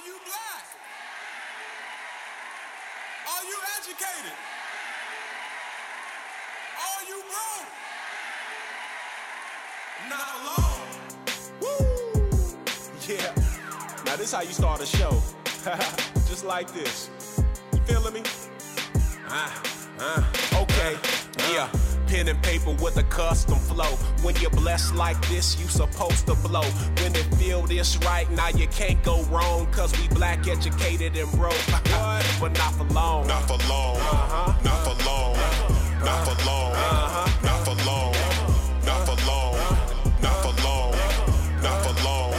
Are you black? Are you educated? Are you broke? Not alone. Woo! Yeah. Now this how you start a show. Just like this. You feeling me? Okay. Yeah. Pen and paper with a custom flow. When you're blessed like this, you supposed to blow. When it feel this right, now you can't go wrong, cause we black, educated, and broke. But not for long. Not for long. Not for long. Not for long. Not for long. Not for long. Not for long. Not for long.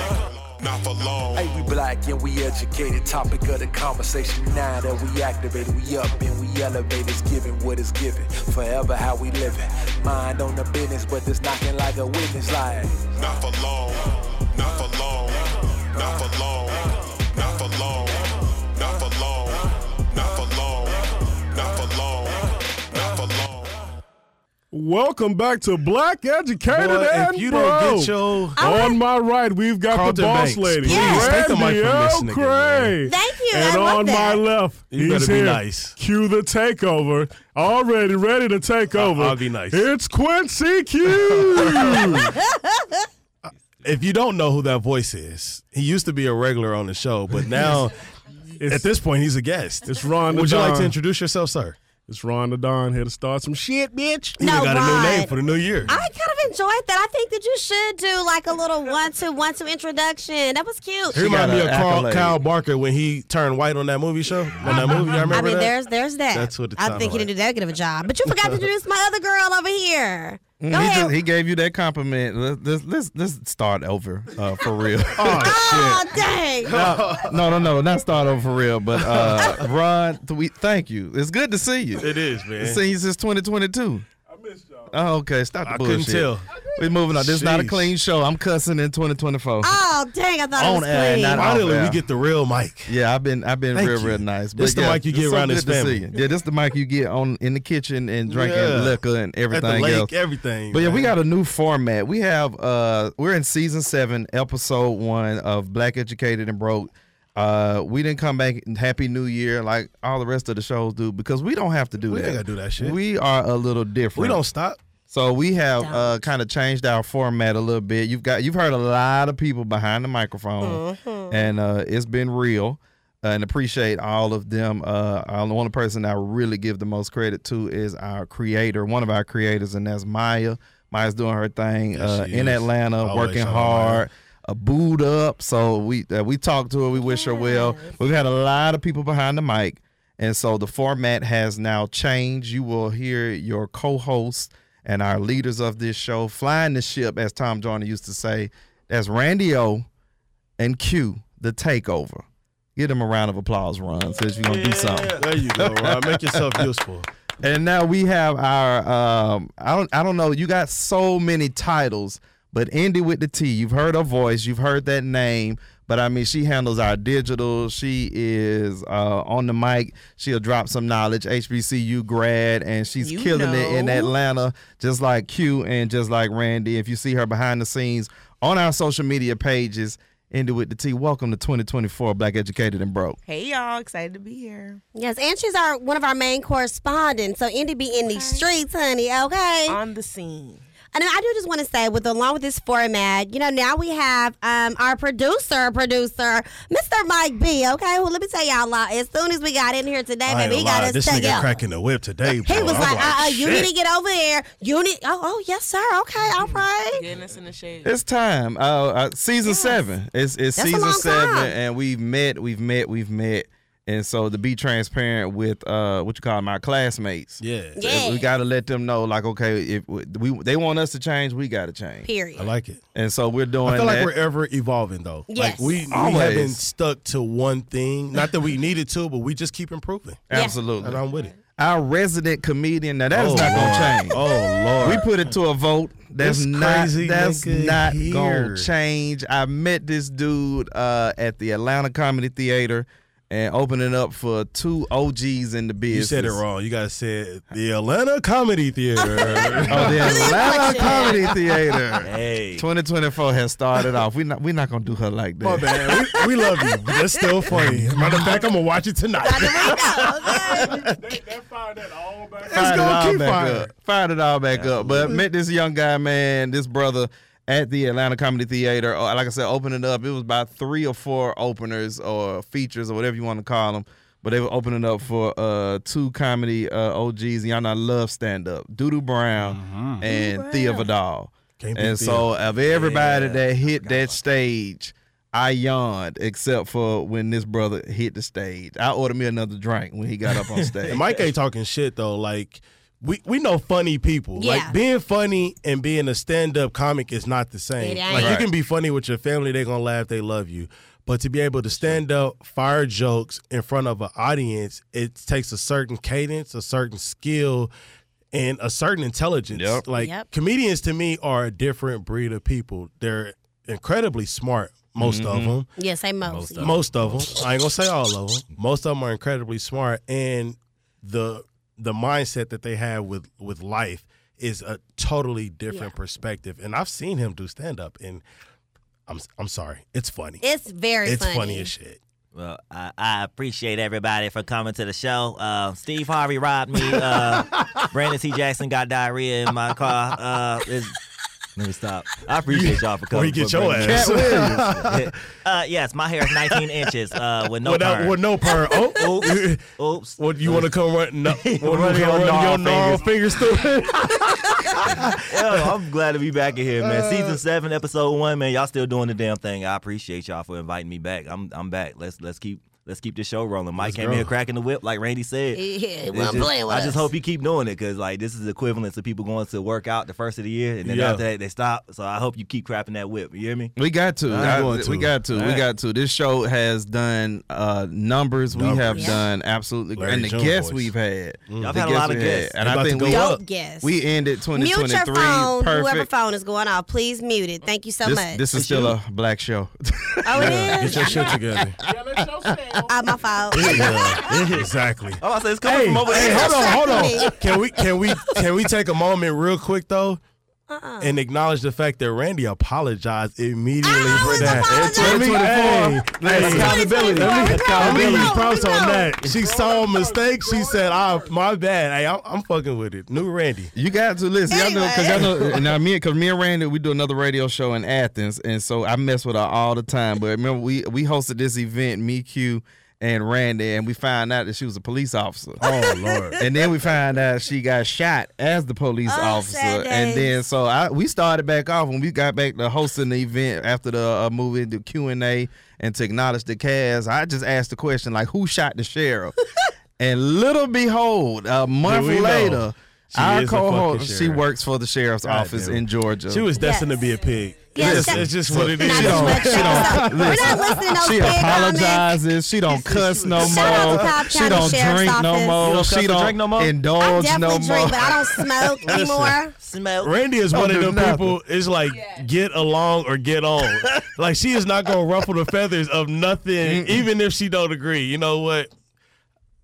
Not for long. Hey, we black and we educated. Topic of the conversation now that we activated. We up and we elevated. It's giving what it's given. Forever how we living. Mind on the business, but it's knocking like a witness. Like, not for long. Not for long. Not for long. Not for long. Not for long. Not for long. Not for long. Not for long. Welcome back to Black Educated and if you don't get your on my right, we've got Carlton the boss Banks. Lady, yes. Randy L. Cray. Thank you. And I on my left, you he's here. Nice. Cue the takeover. Already ready to take over. I'll be nice. It's Quincy Q. If you don't know who that voice is, he used to be a regular on the show, but now at this point, he's a guest. It's Ron. Would you like to introduce yourself, sir? It's Ron the Don here to start some shit, bitch. No, you got a new name for the new year. I kind of enjoyed that. I think that you should do like a little one-two introduction. That was cute. He reminded me of Kyle Barker when he turned white on that movie show. On that movie, y'all remember that? I mean, that? There's that. That's what it's I think he didn't do that good of a job. But you forgot to introduce my other girl over here. He gave you that compliment. Let's start over for real. Oh, shit. Dang. No, not start over for real, but Ron, thank you. It's good to see you. It is, man. See you since 2022. I missed y'all. Oh, okay. Stop the bullshit. I couldn't tell. We're moving on. This is not a clean show. I'm cussing in 2024. Oh, dang. I thought it was clean. Finally, we get the real mic. Yeah, I've been real nice. This the mic you get around this family. Yeah, this the mic you get on in the kitchen and drinking liquor and everything else. At the lake, everything. But yeah, we got a new format. We have, we're in season 7, episode 1 of Black Educated and Broke. We didn't come back Happy New Year like all the rest of the shows do because we don't have to do that. We ain't got to do that shit. We are a little different. We don't stop. So we have kind of changed our format a little bit. You've heard a lot of people behind the microphone, and it's been real. And appreciate all of them. One person I really give the most credit to is our creator, one of our creators, and that's Maya. Maya's doing her thing in Atlanta, working hard, booed up. So we talked to her. We wish her well. We've had a lot of people behind the mic, and so the format has now changed. You will hear your co-hosts and our leaders of this show flying the ship, as Tom Joyner used to say. That's Randy O and Q, the takeover. Give them a round of applause, Ron, since you're going to do something. There you go, Ron. Make yourself useful. And now we have our, I don't know, you got so many titles, but Indy with the T. You've heard her voice. You've heard that name. But, I mean, she handles our digital. She is on the mic. She'll drop some knowledge, HBCU grad, and she's killing it in Atlanta, just like Q and just like Randy. If you see her behind the scenes on our social media pages, Indy with the T. Welcome to 2024 Black Educated and Broke. Hey, y'all. Excited to be here. Yes, and she's one of our main correspondents. So, Indy be in these streets, honey, okay? On the scene. And I do just want to say, along with this format, you know, now we have our producer, Mr. Mike B, okay? Well, let me tell y'all, as soon as we got in here today, baby, he got us this nigga up. Cracking the whip today, bro. He was like you need to get over there. You need, oh, yes, sir, okay, all right. Getting us in the shade. It's time. Season 7. It's season 7, and we've met. And so to be transparent with my classmates, we got to let them know, like, okay, if they want us to change, we got to change. Period. I like it. And so we're doing. I feel like we're ever evolving, though. Yes. Like we haven't stuck to one thing. Not that we needed to, but we just keep improving. Yeah. Absolutely. And I'm with it. Our resident comedian. Now that is not gonna change. Oh Lord, we put it to a vote. That's not gonna change. I met this dude at the Atlanta Comedy Theater. and opening up for two OGs in the business. You said it wrong. You got to say it. The Atlanta Comedy Theater. The Atlanta Comedy Theater. Hey. 2024 has started off. We're not going to do her like that. My bad. We love you. That's still funny. Matter of fact, I'm going to watch it tonight. They fired that all back up. It's going to keep fired. Fired it all back up. But met this young guy, man, this brother, at the Atlanta Comedy Theater. Like I said, opening up, it was about 3 or 4 openers or features or whatever you want to call them. But they were opening up for two comedy OGs. Y'all know I love stand-up. Doo-Doo Brown and Thea Vidal. And so of everybody that hit that stage, I yawned, except for when this brother hit the stage. I ordered me another drink when he got up on stage. And Mike ain't talking shit, though. Like, we know funny people. Yeah. Like, being funny and being a stand-up comic is not the same. Like, you can be funny with your family. They're going to laugh. They love you. But to be able to stand up, fire jokes in front of an audience, it takes a certain cadence, a certain skill, and a certain intelligence. Yep. Like, comedians, to me, are a different breed of people. They're incredibly smart. Most of them. Yes, I most of them. I ain't going to say all of them. Most of them are incredibly smart. And the mindset that they have with life is a totally different perspective. And I've seen him do stand-up, and I'm sorry. It's funny. It's very funny. It's funny as shit. Well, I appreciate everybody for coming to the show. Steve Harvey robbed me. Brandon T. Jackson got diarrhea in my car. Let me stop. I appreciate y'all for coming. Or you get your ass. Yes, my hair is 19 inches with no perm. With no perm. Oh, oops. What, you want to come run? No. Run your gnarl fingers through it? Yo, I'm glad to be back in here, man. Season 7, episode 1, man. Y'all still doing the damn thing. I appreciate y'all for inviting me back. I'm back. Let's keep this show rolling. Mike came here cracking the whip, like Randy said. Yeah, I just hope he keep doing it, because like this is equivalent to people going to work out the first of the year, and then after that they stop. So I hope you keep crapping that whip. You hear me? We got to. We got to. This show has done numbers. We have done absolutely great. And the guests we've had. Y'all had a lot of guests. And I think we ended 2023. Mute your phone. Perfect. Whoever phone is going off, please mute it. Thank you so much. This is still a black show. Oh, it is? Get your shit together. I'm my fault. Yeah, exactly. Oh, I said it's coming from over there. Hold on. Can we take a moment real quick though? And acknowledge the fact that Randy apologized immediately for that. Accountability. Let me props on that. She saw a mistake. She said, my bad. Hey, I'm fucking with it. New Randy. You got to listen. Y'all know, now me and Randy, we do another radio show in Athens, and so I mess with her all the time. But remember, we hosted this event, me, Q, and Randy, and we find out that she was a police officer. Oh, Lord. And then we find out she got shot as the police officer. And then so we started back off when we got back to hosting the event after the movie, the Q&A, and to acknowledge the cast. I just asked the question, like, who shot the sheriff? And little behold, a month later, our co-host, she works for the sheriff's office in Georgia. She was destined to be a pig. Yes, it's just what it is. She apologizes. She don't cuss no more. She don't drink no more. She don't indulge no more. I definitely drink, but I don't smoke anymore. Randy is one of the people. It's like get along or get on. Like she is not gonna ruffle the feathers of nothing, even if she don't agree. You know what?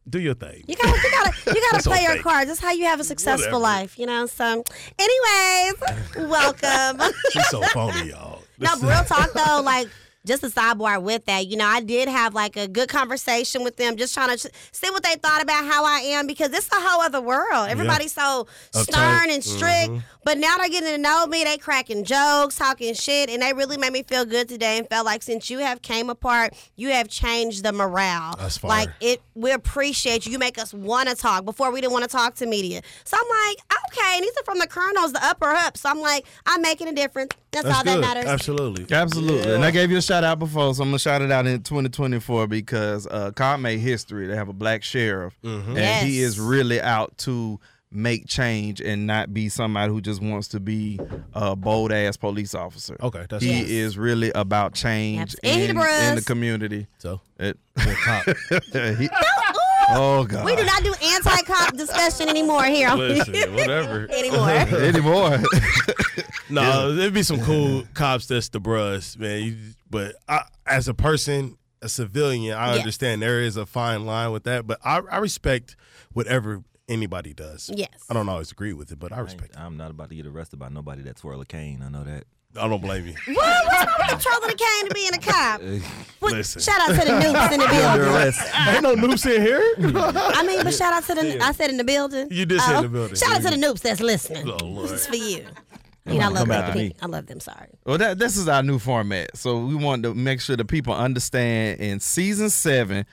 Do your thing. You gotta play your cards. That's how you have a successful life, you know. So, anyways, welcome. She's so phony, y'all. No, real talk though. Like, just a sidebar with that. You know, I did have like a good conversation with them, just trying to see what they thought about how I am, because it's a whole other world. Everybody's so stern and strict, but now they're getting to know me. They cracking jokes, talking shit, and they really made me feel good today, and felt like since you have came apart, you have changed the morale. That's fire. Like we appreciate you. You make us want to talk. Before we didn't want to talk to media. So I'm like, okay, and these are from the colonels, the upper up. So I'm like, I'm making a difference. That's all good. That matters. Absolutely. Yeah. And I gave you a shout out before, so I'm gonna shout it out in 2024 because Cobb made history. They have a black sheriff, and he is really out to make change and not be somebody who just wants to be a bold ass police officer. Okay, that's he is really about change in the community. So Cobb. Oh, God. We do not do anti-cop discussion anymore here. Listen, whatever. Anymore. No, there'd be some cool cops that's the bruhs, man. But as a person, a civilian, I understand there is a fine line with that, but I respect whatever anybody does. Yes. I don't always agree with it, but I respect it. I'm not about to get arrested by nobody that twirl a cane. I know that. I don't blame you. Well, what's wrong with twirling a cane to being a cop? Listen. Shout out to the noobs in the building. Ain't no noobs in here. I mean, but shout out to the I said in the building. You did say in the building. Shout out to the noobs that's listening. Oh, Lord. This is for you. You know, I love them. I love them. Sorry. Well, this is our new format, so we want to make sure the people understand. In season 7,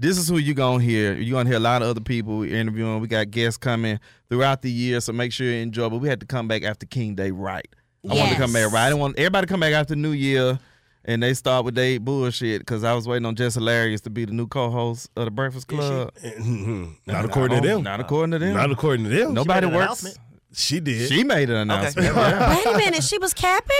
this is who you're gonna hear. You're gonna hear a lot of other people we're interviewing. We got guests coming throughout the year, so make sure you enjoy. But we had to come back after King Day, right? I wanted to come back right. I want everybody to come back after New Year, and they start with their bullshit because I was waiting on Jess Hilarious to be the new co-host of the Breakfast Club. Not according to them. Nobody works. She did. She made an announcement. Okay. Wait a minute. She was capping?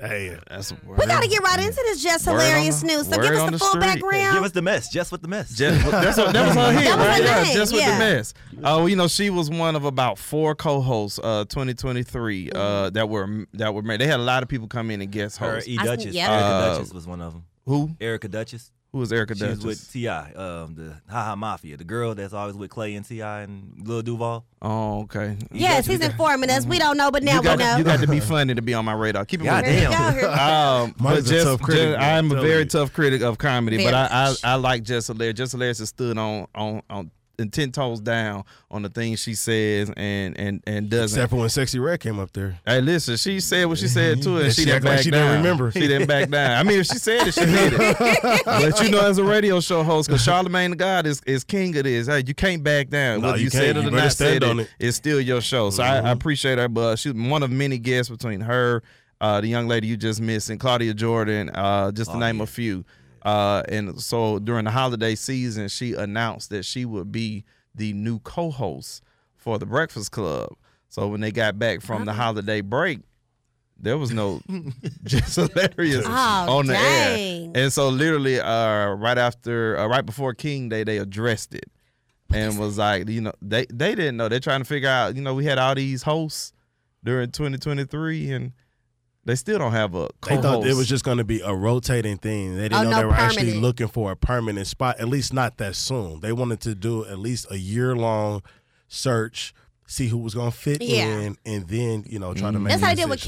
Hey, that's a word. We got to get right into this Jess Hilarious news. So give us the full background. Give us the mess. Jess with the mess. That was her hit, right? Yeah, Jess with the mess. Oh, you know, she was one of about 4 co-hosts 2023 that were made. They had a lot of people come in and guest hosts. Erica Dutchess was one of them. Who? Erica Dutchess. Who is Erica Dutchess? She's with T.I., the Ha Ha Mafia, the girl that's always with Clay and T.I. and Lil Duval. Oh, okay. Yes, he's informing us. We don't know, but now we know. You got to be funny to be on my radar. Keep it moving. Goddamn. I'm a very tough critic of comedy, but I like Jess Hilarious. Jess Hilarious has stood on 10 toes down on the things she says and doesn't. Except for when Sexy Red came up there. Hey, listen, she said what she said to it. And she didn't back down. She didn't remember. She didn't back down. I mean, if she said it, she did it. But you know, as a radio show host, because Charlamagne the God is king of this. Hey, you can't back down. No, whether you said it or not said it, it's still your show. So I appreciate her. But she's one of many guests between her, the young lady you just missed, and Claudia Jordan, just to name a few. And so during the holiday season, she announced that she would be the new co-host for the Breakfast Club. So when they got back from the holiday break, there was no Jess Hilarious on the air. And so literally right before King Day, they addressed it and was like, you know, they didn't know. They're trying to figure out, you know, we had all these hosts during 2023 and they still don't have a co-host. They thought it was just going to be a rotating thing. They didn't know they were actually looking for a permanent spot, at least not that soon. They wanted to do at least a year-long search, see who was going to fit in, and then, you know, try to make That's how they did with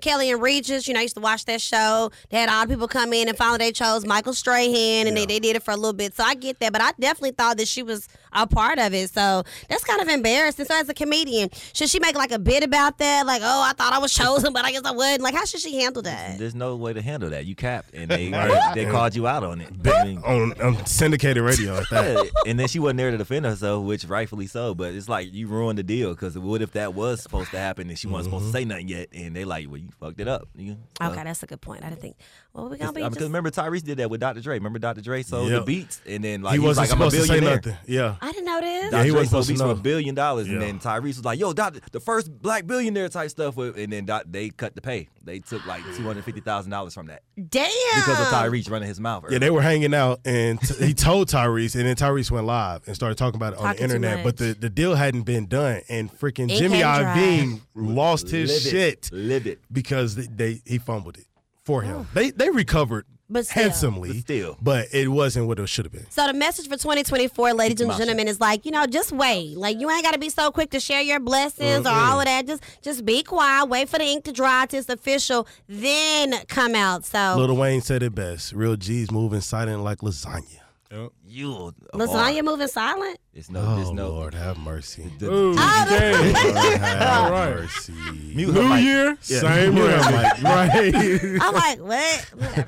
Kelly and Regis. You know, I used to watch that show. They had all the people come in, and finally they chose Michael Strahan, and they did it for a little bit. So I get that, but I definitely thought that she was a part of it. So that's kind of embarrassing. So as a comedian, should she make like a bit about that? Like, oh, I thought I was chosen, but I guess I wouldn't. Like, how should she handle that? There's no way to handle that. You capped, and they called you out on it. I mean, on syndicated radio. I thought. And then she wasn't there to defend herself, which rightfully so. But it's like you ruined the deal, because what if that was supposed to happen and she wasn't supposed to say nothing yet? And they like, well, you fucked it up. You know? Okay, that's a good point. I didn't think. Well, we gonna be because remember Tyrese did that with Dr. Dre. Remember Dr. Dre sold the beats, and then like he was like, I'm a billionaire. Yeah. I didn't know this. Yeah, he was supposed to be for $1 billion, and then Tyrese was like, "Yo, Doc, the first black billionaire type stuff," and then they cut the pay. They took like $250,000 from that. Damn. Because of Tyrese running his mouth. Early. Yeah, they were hanging out, and he told Tyrese, and then Tyrese went live and started talking about it on the internet. But the deal hadn't been done, and freaking Jimmy Iovine lost his shit. Livid. Because he fumbled it for him. They recovered. But still. Handsomely, but it wasn't what it should have been. So the message for 2024, ladies and gentlemen, is like, you know, just wait. Like, you ain't got to be so quick to share your blessings or all of that. Just be quiet. Wait for the ink to dry till it's official. Then come out. So Lil Wayne said it best. Real G's moving silent like lasagna. Lasagna moving silent? Lord have mercy. Lord have mercy. New Year, same way. I'm like, what? Whatever.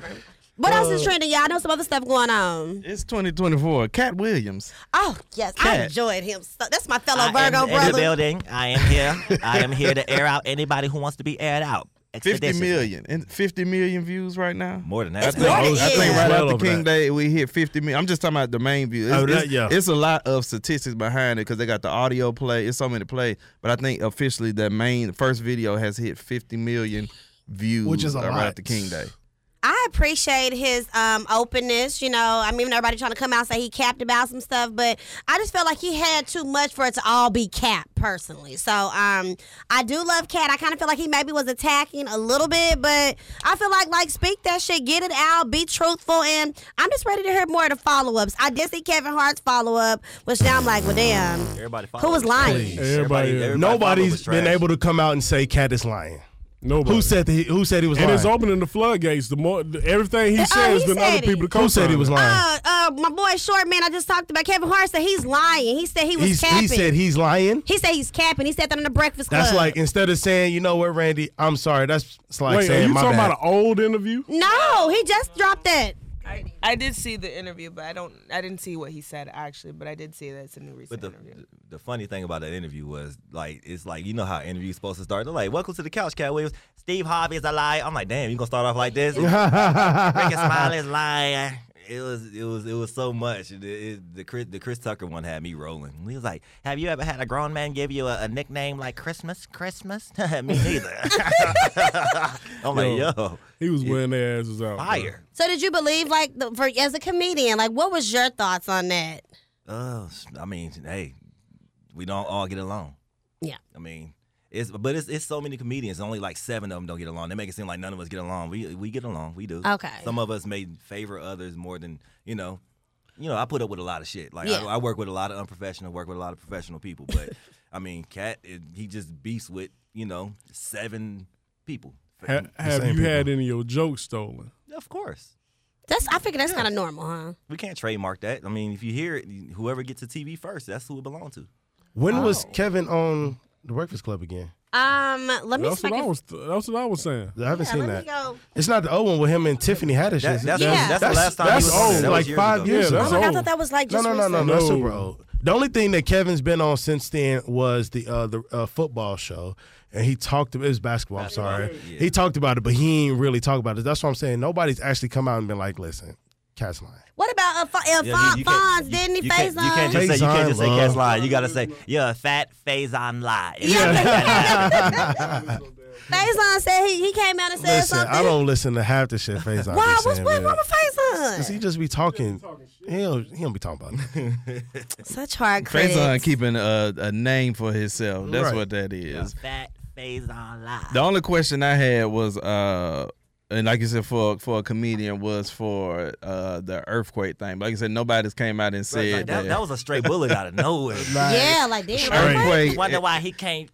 What else is trending, y'all? I know some other stuff going on. It's 2024. Katt Williams. Oh, yes. Kat. I enjoyed him. That's my fellow Virgo brother. I am in the building. I am here. I am here to air out anybody who wants to be aired out. 50 million views right now. More than that. I think right after King Day, we hit 50 million. I'm just talking about the main view. It's a lot of statistics behind it because they got the audio play. It's so many plays. But I think officially the first video has hit 50 million views. Which is a lot. Right after King Day. I appreciate his openness, you know. I mean, even everybody trying to come out and say he capped about some stuff, but I just felt like he had too much for it to all be capped, personally. So, I do love Katt. I kind of feel like he maybe was attacking a little bit, but I feel like, speak that shit, get it out, be truthful, and I'm just ready to hear more of the follow-ups. I did see Kevin Hart's follow-up, which now I'm like, well, damn, who was lying? Everybody, nobody's been able to come out and say Katt is lying. Nobody. Who said he was lying? And it's opening the floodgates. The more everything he says, then other people come. Who said he was lying? My boy Short Man, I just talked about Kevin Hart, said he's lying. He said he was capping. He said he's lying? He said he's capping. He said that on the Breakfast Club. That's like, instead of saying, you know what, Randy, I'm sorry. That's like saying my bad. Are you talking about an old interview? No, he just dropped that. I did see the interview, but I didn't see what he said actually, but I did see that it's a new recent interview. The funny thing about that interview was like, it's like, you know how interviews supposed to start. They're like, welcome to the couch, Katt Williams. Steve Harvey is a liar. I'm like, damn, you gonna start off like this? Ricky Smiley is lying. It was so much. The Chris Tucker one had me rolling. He was like, "Have you ever had a grown man give you a nickname like Christmas? Christmas? Me neither." I'm like, "Yo, he was wearing their asses out." Fire. So, did you believe as a comedian? Like, what was your thoughts on that? I mean, hey, we don't all get along. Yeah. I mean. It's so many comedians. Only like 7 of them don't get along. They make it seem like none of us get along. We get along. We do. Okay. Some of us may favor others more than, you know. You know, I put up with a lot of shit. Like, yeah. I work with a lot of professional people. But, I mean, Katt, he just beasts with, you know, 7 people. Have you had any of your jokes stolen? Of course. I figure that's kind of normal, huh? We can't trademark that. I mean, if you hear it, whoever gets to TV first, that's who it belongs to. When was Kevin on The Breakfast Club again? That's what I was saying. I haven't seen that. It's not the old one with him and Tiffany Haddish. That's the last time. That's old. That like 5 years ago. I thought that was like just no. That's super old. The only thing that Kevin's been on since then was the football show, and he talked about it. Was basketball. I'm sorry. Yeah. He talked about it, but he ain't really talked about it. That's what I'm saying. Nobody's actually come out and been like, listen. Katt's lying. What about Fonz? Didn't he Faizon? You can't just say Katt's lying. You gotta say fat Faizon lie. Yeah. Faizon said he came out and said something. I don't listen to half the shit Faizon. Why? What's wrong with Faizon? Cause he just be talking. He don't be talking about it. Such hard critics. Faizon keeping a name for himself. That's right. What that is. Fat Faizon lie. The only question I had was. And like you said, for a comedian was for the Earthquake thing. But like you said, nobody's came out and said that was a straight bullet out of nowhere. Damn. Earthquake. Wonder why he can't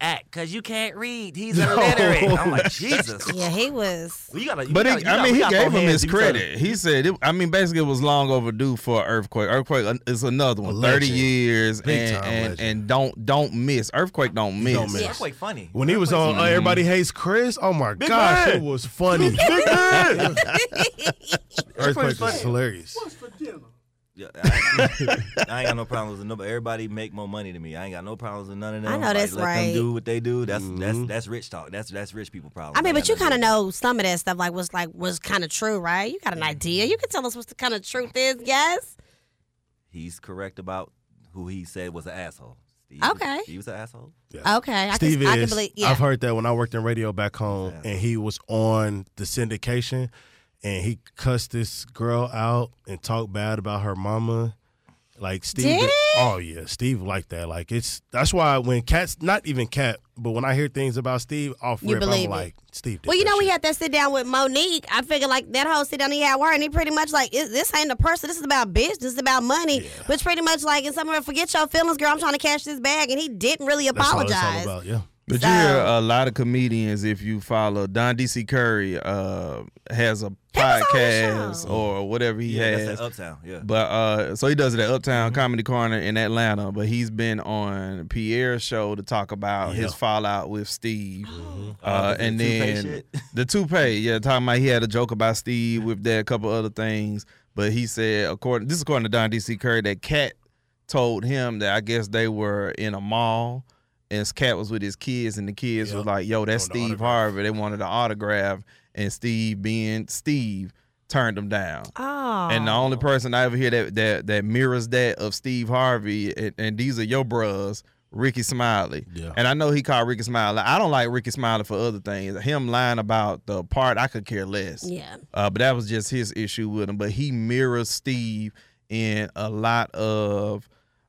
act because you can't read. He's illiterate. No. I'm like, Jesus. Yeah, he was. He gave him his credit. He said, basically, it was long overdue for Earthquake. Earthquake is another one. 30 years and don't miss. Earthquake don't miss. Earthquake funny. When he was on Everybody Hates Chris. Oh my gosh, it was funny. Earthquake is hilarious. What's for dinner? Yeah, I ain't got no problems with nobody. Everybody make more money than me. I ain't got no problems with none of them. I know that's let right. Let them do what they do. That's rich talk. That's rich people problem. I mean, but you kind of know some of that stuff. Like was kind of true, right? You got an idea. You can tell us what the kind of truth is. Yes. He's correct about who he said was an asshole. He was an asshole. Yeah. Okay. I can believe, yeah. I've heard that when I worked in radio back home, and he was on the syndication, and he cussed this girl out and talked bad about her mama. Like Steve. Did he? Oh yeah, Steve liked that. Like that's why when Katt's not even Katt, but when I hear things about Steve, off rip, I'm like, Steve did. Well, you know, we had that sit down with Monique. I figured like that whole sit down he had with her, and he pretty much like, this ain't a person. This is about bitch. This is about money. Yeah. Which pretty much like, and someone forget your feelings, girl. I'm trying to cash this bag, and he didn't really apologize. That's all it's all about, yeah. But you hear a lot of comedians, if you follow Don D.C. Curry, has a podcast or whatever he has. That's at Uptown, yeah. But so he does it at Uptown Comedy Corner in Atlanta. But he's been on Pierre's show to talk about his fallout with Steve, and then the toupee. Yeah, talking about he had a joke about Steve with that, a couple other things. But he said, according to Don D.C. Curry, that Katt told him that I guess they were in a mall. And Katt was with his kids, and the kids was like, yo, that's Steve Harvey. They wanted an autograph, and Steve, being Steve, turned them down. Oh. And the only person I ever hear that mirrors that of Steve Harvey, and these are your bros, Ricky Smiley. Yeah. And I know he called Ricky Smiley. I don't like Ricky Smiley for other things. Him lying about the part, I could care less. Yeah. But that was just his issue with him. But he mirrors Steve in a lot of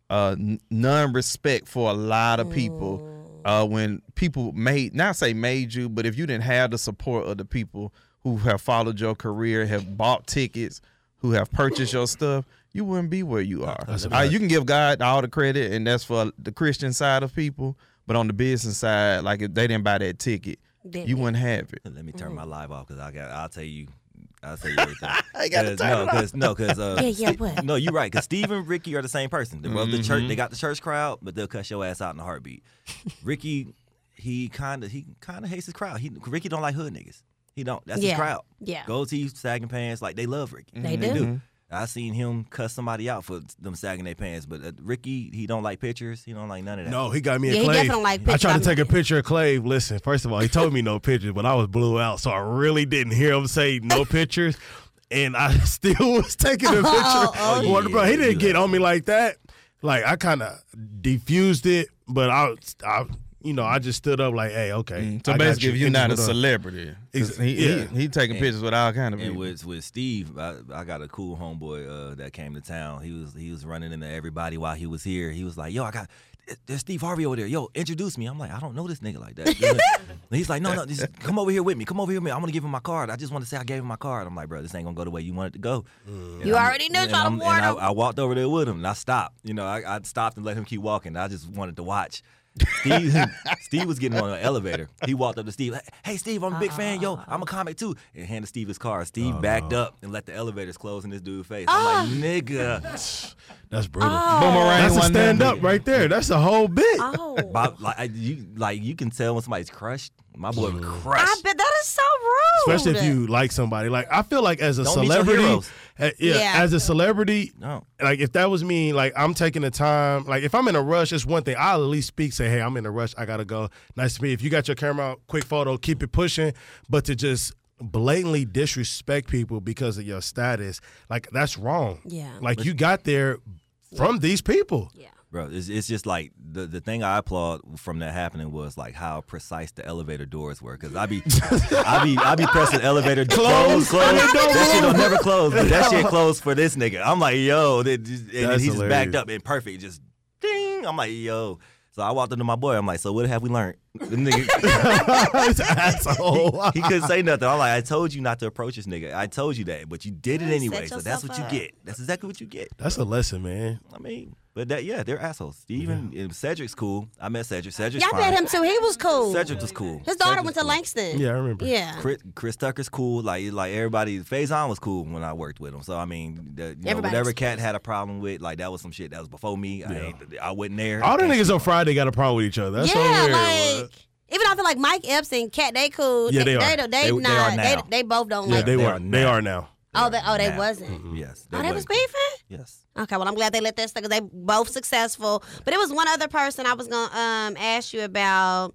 non-respect for a lot of people. When people not say made you, but if you didn't have the support of the people who have followed your career, have bought tickets, who have purchased your stuff, you wouldn't be where you are. You can give God all the credit, and that's for the Christian side of people. But on the business side, like if they didn't buy that ticket, you wouldn't have it. Let me turn my live off because I'll tell you everything. I gotta turn it off. No, you're right. Because Steve and Ricky are the same person. They're both the church. They got the church crowd, but they'll cut your ass out in a heartbeat. Ricky, he kind of hates his crowd. Ricky don't like hood niggas. He don't. That's his crowd. Yeah. Gold teeth, sagging pants. Like they love Ricky. They do. Mm-hmm. I seen him cuss somebody out for them sagging their pants, but Ricky, he don't like pictures. He don't like none of that. No, he got me a Clave. He definitely don't like pictures. I tried to take a picture of Clave. Listen, first of all, he told me no pictures, but I was blew out, so I really didn't hear him say no pictures, and I still was taking a picture. Bro, he didn't get on me like that. Like, I kind of diffused it, but I just stood up like, hey, okay. So basically, if you're not a celebrity, he taking pictures with all kind of people. And with Steve, I got a cool homeboy that came to town. He was running into everybody while he was here. He was like, yo, there's Steve Harvey over there. Yo, introduce me. I'm like, I don't know this nigga like that. He's like, no, just come over here with me. I'm going to give him my card. I just want to say I gave him my card. I'm like, bro, this ain't going to go the way you want it to go. You already knew. I walked over there with him, and I stopped. I stopped and let him keep walking. I just wanted to watch. Steve was getting on an elevator. He walked up to Steve. Hey, Steve, I'm a big fan. Yo, I'm a comic too. And handed Steve his car. Steve backed up and let the elevators close in this dude's face. I'm like, nigga. That's brutal. Boomerang. That's a stand-up right there. That's a whole bit. You can tell when somebody's crushed. My boy was crushed. I bet that is so rude. Especially if you like somebody. Like, I feel like as a celebrity. As a celebrity, like if that was me, like I'm taking the time. Like if I'm in a rush, it's one thing. I'll at least speak, say, hey, I'm in a rush. I got to go. Nice to meet you. If you got your camera out, quick photo, keep it pushing. But to just blatantly disrespect people because of your status, like that's wrong. Yeah. Like you got there from these people. Yeah. Bro, it's just like the thing I applaud from that happening was like how precise the elevator doors were. Cause I be pressing elevator doors. Close. That shit don't never close, but that shit closed for this nigga. I'm like, yo, and he just backed up and perfect, just ding. I'm like, yo. So I walked up to my boy. I'm like, so what have we learned? This nigga, asshole. He couldn't say nothing. I'm like, I told you not to approach this nigga. I told you that, but you did it anyway. So that's what you get. That's exactly what you get. That's a lesson, man. I mean. But they're assholes. Steven and Cedric's cool. I met Cedric. Cedric's cool. Y'all met him too. He was cool. Cedric was cool. His daughter went to Langston. Yeah, I remember. Yeah. Chris Tucker's cool. Like everybody. Faizon was cool when I worked with him. So I mean, whatever Katt had a problem with, like that was some shit that was before me. Yeah. I wasn't there. All the niggas on Friday got a problem with each other. That's so weird. Even I feel like Mike Epps and Katt, they cool. Yeah, they are. They are now. They both don't like. Yeah, they are now. They wasn't. Mm-hmm. Yes. They was beefing? Yes. Okay, well, I'm glad they let that stuff because they both successful. But it was one other person I was going to ask you about.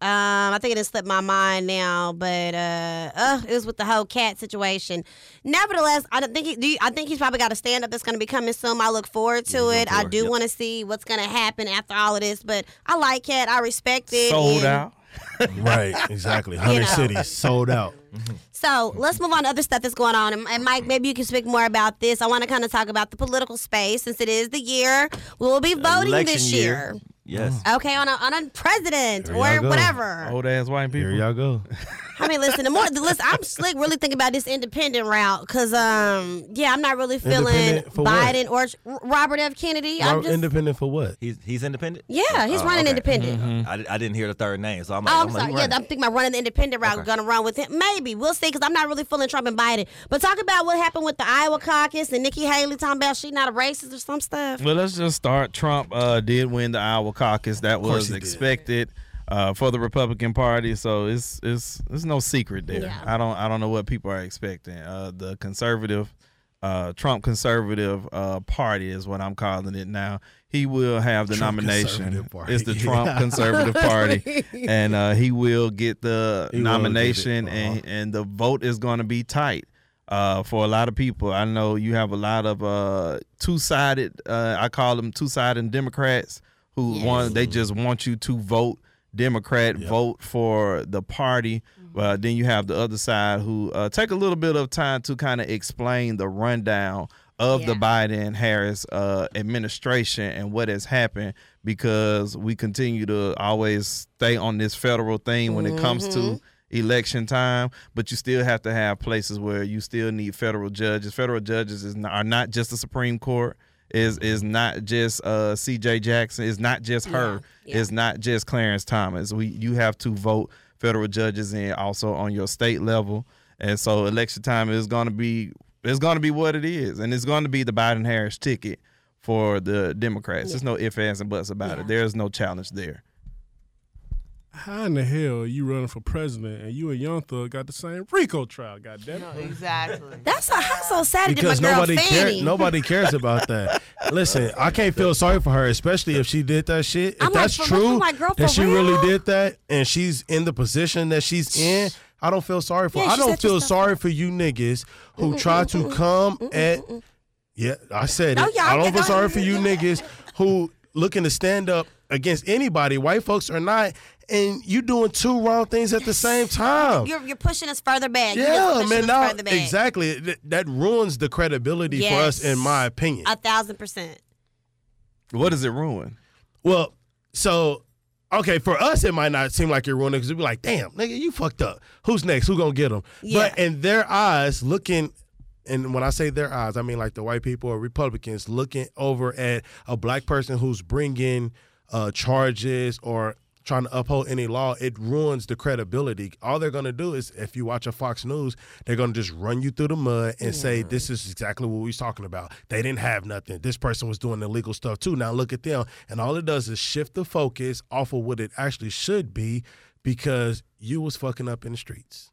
I think it has slipped my mind now, but it was with the whole Katt situation. Nevertheless, I think he's probably got a stand-up that's going to be coming soon. I look forward to it. I do want to see what's going to happen after all of this. But I like Katt. I respect it. Sold out. Right, exactly. 100 cities sold out. So let's move on to other stuff that's going on. And Mike, maybe you can speak more about this. I want to kind of talk about the political space since it is the year we will be voting this year. Yes. Okay, on a president or whatever. Old ass white people. Here y'all go. I mean, listen. I'm slick. Really thinking about this independent route because, I'm not really feeling Biden or Robert F. Kennedy. Independent for what? He's independent. Yeah, he's running independent. Mm-hmm. I didn't hear the third name, so I'm like, I'm sorry. I'm thinking about running the independent route. Okay. Gonna run with him. Maybe we'll see because I'm not really feeling Trump and Biden. But talk about what happened with the Iowa caucus and Nikki Haley talking about she's not a racist or some stuff. Well, let's just start. Trump did win the Iowa caucus. That was expected for the Republican Party, so it's no secret there. Yeah. I don't know what people are expecting. The conservative Trump conservative party is what I'm calling it now. He will have the nomination. It's the Trump conservative party, and he will get the nomination, and the vote is going to be tight. For a lot of people, I know you have a lot of two-sided. I call them two-sided Democrats. who want, they just want you to vote Democrat, vote for the party. Then you have the other side who take a little bit of time to kind of explain the rundown of the Biden-Harris administration and what has happened, because we continue to always stay on this federal thing when it comes to election time, but you still have to have places where you still need federal judges. Federal judges are not just the Supreme Court. Is not just C.J. Jackson. It's not just her. Yeah. It's not just Clarence Thomas. You have to vote federal judges in also on your state level. And so election time is going to be what it is. And it's going to be the Biden-Harris ticket for the Democrats. Yeah. There's no ifs, ands, and buts about it. There's no challenge there. How in the hell are you running for president and you and Young Thug got the same RICO trial? Goddamn! No, exactly. That's so sad. Because nobody cares about that. Listen, I can't feel sorry for her, especially if she did that shit. If that's true, that she really did that, and she's in the position that she's in, I don't feel sorry for her. I don't feel sorry for you niggas who try to come at. Yeah, I said it. I don't feel sorry for you niggas who looking to stand up against anybody, white folks or not. And you doing two wrong things at the same time. You're pushing us further back. Yeah, man. Now, exactly. That ruins the credibility for us, in my opinion. 1,000%. What does it ruin? Well, so, okay, for us, it might not seem like you're ruining it, because we'd be like, damn, nigga, you fucked up. Who's next? Who going to get them? Yeah. But in their eyes, looking... And when I say their eyes, I mean like the white people or Republicans looking over at a black person who's bringing charges or trying to uphold any law, it ruins the credibility. All they're going to do is, if you watch a Fox News, they're going to just run you through the mud and say, this is exactly what we're talking about. They didn't have nothing. This person was doing illegal stuff too. Now look at them. And all it does is shift the focus off of what it actually should be, because you was fucking up in the streets.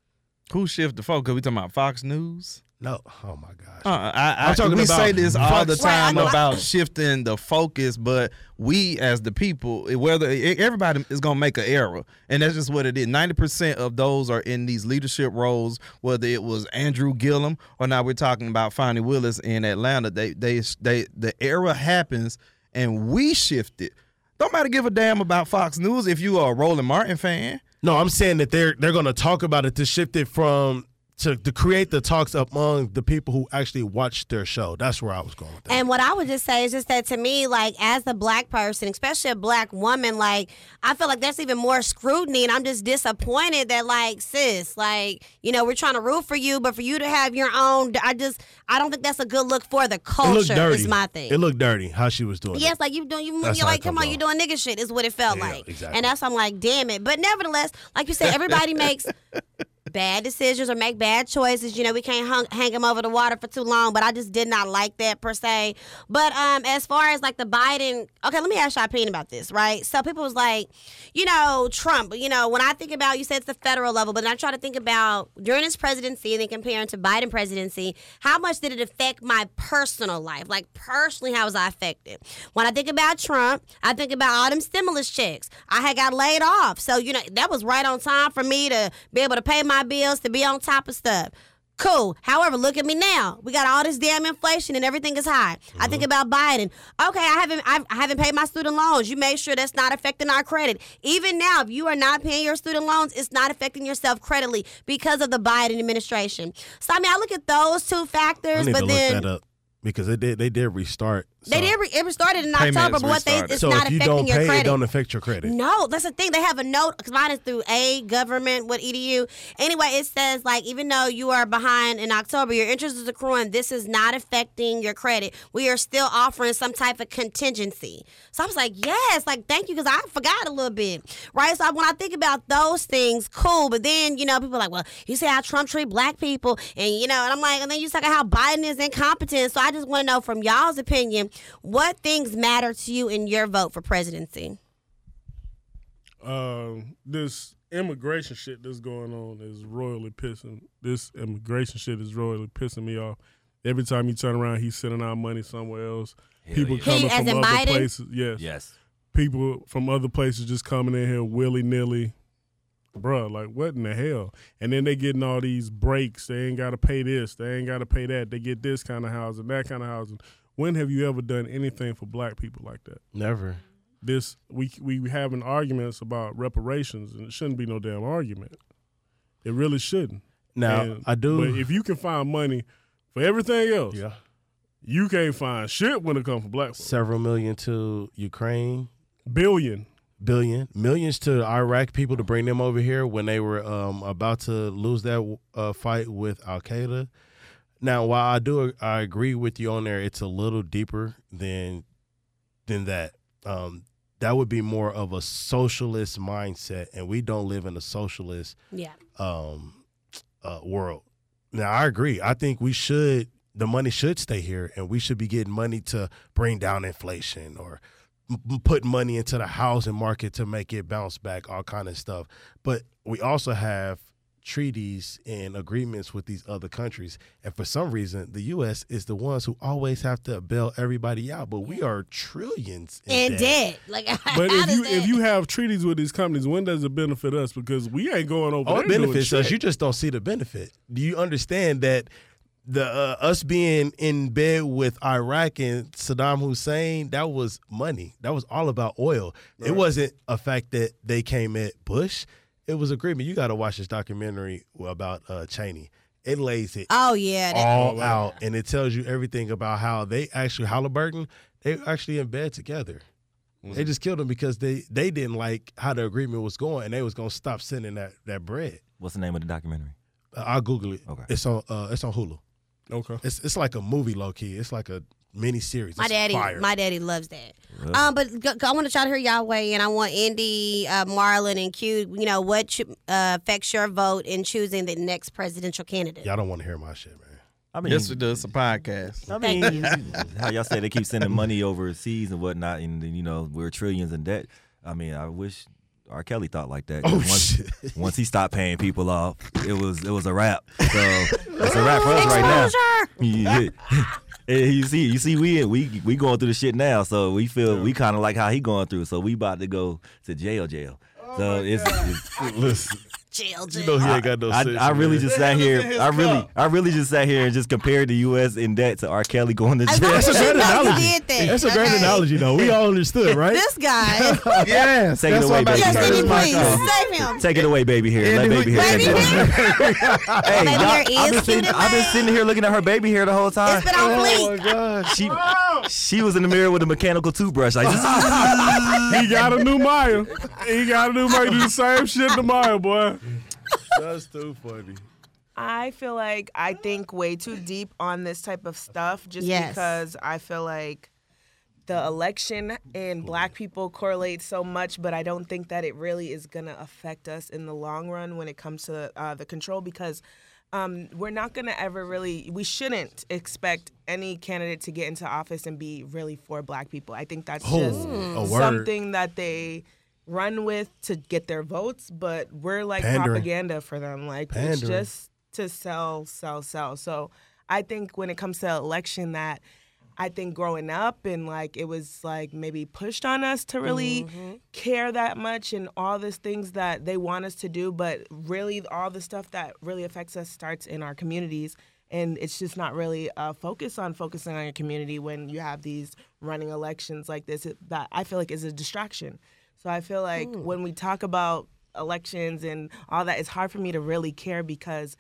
Who shift the focus? We talking about Fox News? No, oh my gosh! I'm talking about. We say this all the time about shifting the focus, but we as the people, everybody is gonna make an error, and that's just what it is. 90% of those are in these leadership roles, whether it was Andrew Gillum or now we're talking about Fannie Willis in Atlanta. The error happens, and we shift it. Don't matter give a damn about Fox News if you are a Roland Martin fan. No, I'm saying that they're gonna talk about it to shift it from. To create the talks among the people who actually watch their show. That's where I was going with that. And what I would just say is just that, to me, like, as a black person, especially a black woman, like, I feel like that's even more scrutiny, and I'm just disappointed that, like, sis, like, you know, we're trying to root for you, but for you to have your own, I don't think that's a good look for the culture, is my thing. It looked dirty, how she was doing it. Yes, like, you're like, come on, you're doing nigga shit, is what it felt like. Exactly. And that's why I'm like, damn it. But nevertheless, like you said, everybody makes... bad decisions or make bad choices. You know, we can't hang them over the water for too long, but I just did not like that per se. But as far as like the Biden, okay, let me ask your opinion about this, right? So people was like, you know, Trump, you know, when I think about, you said it's the federal level, but then I try to think about during his presidency and then comparing to Biden presidency, how much did it affect my personal life? Like personally, how was I affected? When I think about Trump, I think about all them stimulus checks. I had got laid off. So, you know, that was right on time for me to be able to pay my bills, to be on top of stuff. Cool. However, look at me now. We got all this damn inflation and everything is high. Mm-hmm. I think about Biden. Okay, I haven't paid my student loans. You made sure that's not affecting our credit. Even now, if you are not paying your student loans, it's not affecting yourself creditly because of the Biden administration. So, I mean, I look at those two factors, but then look that up, because they did restart. So they did. It restarted in October, but what it's so not affecting your credit. So if you don't pay, it don't affect your credit. No, that's the thing. They have a note, because mine is through agovernment.edu. Anyway, it says, like, even though you are behind in October, your interest is accruing. This is not affecting your credit. We are still offering some type of contingency. So I was like, yes, like, thank you, because I forgot a little bit, right? So when I think about those things, cool. But then, you know, people are like, well, you see how Trump treat black people, and, you know, and I'm like, and then you talk about how Biden is incompetent. So I just want to know from y'all's opinion, what things matter to you in your vote for presidency? This immigration shit that's going on is royally pissing. This immigration shit is royally pissing me off. Every time you turn around, he's sending our money somewhere else. Hell people coming from other Biden? Places. Yes. People from other places just coming in here willy-nilly. Bruh, like, what in the hell? And then they getting all these breaks. They ain't got to pay this. They ain't got to pay that. They get this kind of housing, that kind of housing. When have you ever done anything for black people like that? Never. this, we having arguments about reparations, and it shouldn't be no damn argument. It really shouldn't. Now, and, I do. But if you can find money for everything else, yeah, you can't find shit when it comes to black people. Several million to Ukraine. Billion. Millions to Iraq people to bring them over here when they were about to lose that fight with Al-Qaeda. Now, while I agree with you on there, it's a little deeper than that. That would be more of a socialist mindset, and we don't live in a socialist world. Now, I agree. I think we should, the money should stay here, and we should be getting money to bring down inflation or put money into the housing market to make it bounce back, all kind of stuff. But we also have treaties and agreements with these other countries, and for some reason the U.S. is the ones who always have to bail everybody out, but we are trillions in debt. Like, but if you have treaties with these companies, when does it benefit us? Because we ain't going over. It benefits us. You just don't see the benefit. Do you understand that the us being in bed with Iraq and Saddam Hussein, that was money. That was all about oil. Right. It wasn't a fact that they came at Bush. It was agreement. You got to watch this documentary about Cheney. It lays it all out, and it tells you everything about how they actually, Halliburton, they actually in bed together. Mm-hmm. They just killed him because they didn't like how the agreement was going, and they was going to stop sending that bread. What's the name of the documentary? I'll Google it. Okay. It's on Hulu. Okay. It's like a movie, low key. It's like a mini series. My daddy loves that. Really? But I want to try to hear y'all weigh in. I want Indy, Marlon, and Q. You know what affects your vote in choosing the next presidential candidate? Y'all don't want to hear my shit, man. I mean, yes, it does. It's a podcast. I mean, how y'all say they keep sending money overseas and whatnot, and you know we're trillions in debt. I mean, I wish R. Kelly thought like that. Oh, once he stopped paying people off, it was a wrap. So it's a wrap for us right now. Yeah. You see, we going through the shit now, so we feel we kind of like how he going through. So we about to go to jail. Oh, so it's listen. Jail. You know he ain't got no sense. I really just sat here and just compared the U.S. in debt to R. Kelly going to jail. That's a great analogy. That's a great analogy, though. We all understood, right? This guy. Yes. Take it away, baby. Save him. Take it away, baby. Here, let baby hair. Hey, I've been sitting here looking at her baby hair the whole time. It's been on bleak. Oh my gosh. She was in the mirror with a mechanical toothbrush. He got a new Maya. Do the same shit to Maya, boy. That's too funny. I feel like I think way too deep on this type of stuff just because I feel like the election and black people correlate so much, but I don't think that it really is going to affect us in the long run when it comes to the control because we're not going to ever really, we shouldn't expect any candidate to get into office and be really for black people. I think that's just something that they run with to get their votes, but we're like propaganda for them. Like it's just to sell. So I think when it comes to election that I think growing up and like it was like maybe pushed on us to really care that much and all these things that they want us to do, but really all the stuff that really affects us starts in our communities. And it's just not really a focus on focusing on your community when you have these running elections like this that I feel like is a distraction. So I feel like when we talk about elections and all that, it's hard for me to really care because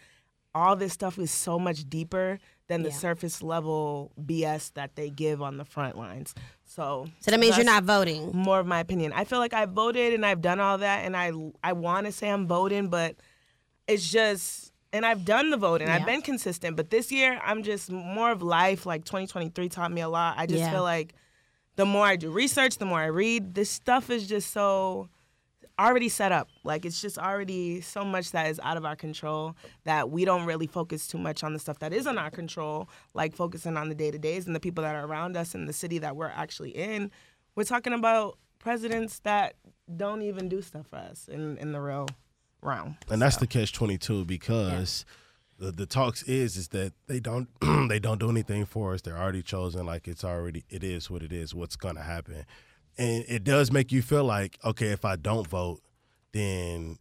all this stuff is so much deeper than the surface level BS that they give on the front lines. So that means you're not voting. More of my opinion. I feel like I voted and I've done all that and I want to say I'm voting, but it's just, and I've done the voting. Yeah. I've been consistent, but this year I'm just more of life, like 2023 taught me a lot. I just feel like the more I do research, the more I read, this stuff is just so already set up. Like, it's just already so much that is out of our control that we don't really focus too much on the stuff that is in our control, like focusing on the day-to-days and the people that are around us and the city that we're actually in. We're talking about presidents that don't even do stuff for us in the real realm. And that's the catch-22 because the talks is that they don't do anything for us. They're already chosen. Like it is what's going to happen. And it does make you feel like, okay, if I don't vote, then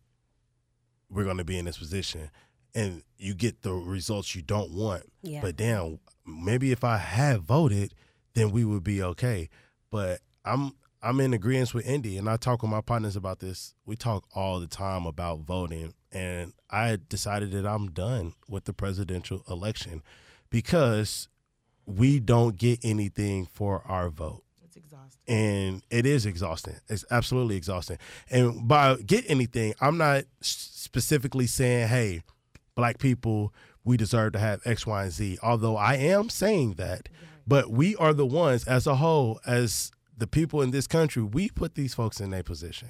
we're going to be in this position. And you get the results you don't want. Yeah. But damn, maybe if I had voted, then we would be okay. But I'm I'm in agreement with Indy, and I talk with my partners about this. We talk all the time about voting, and I decided that I'm done with the presidential election because we don't get anything for our vote. It's exhausting. And it is exhausting. It's absolutely exhausting. And by get anything, I'm not specifically saying, hey, black people, we deserve to have X, Y, and Z, although I am saying that. Right. But we are the ones as a whole, as the people in this country, we put these folks in their position.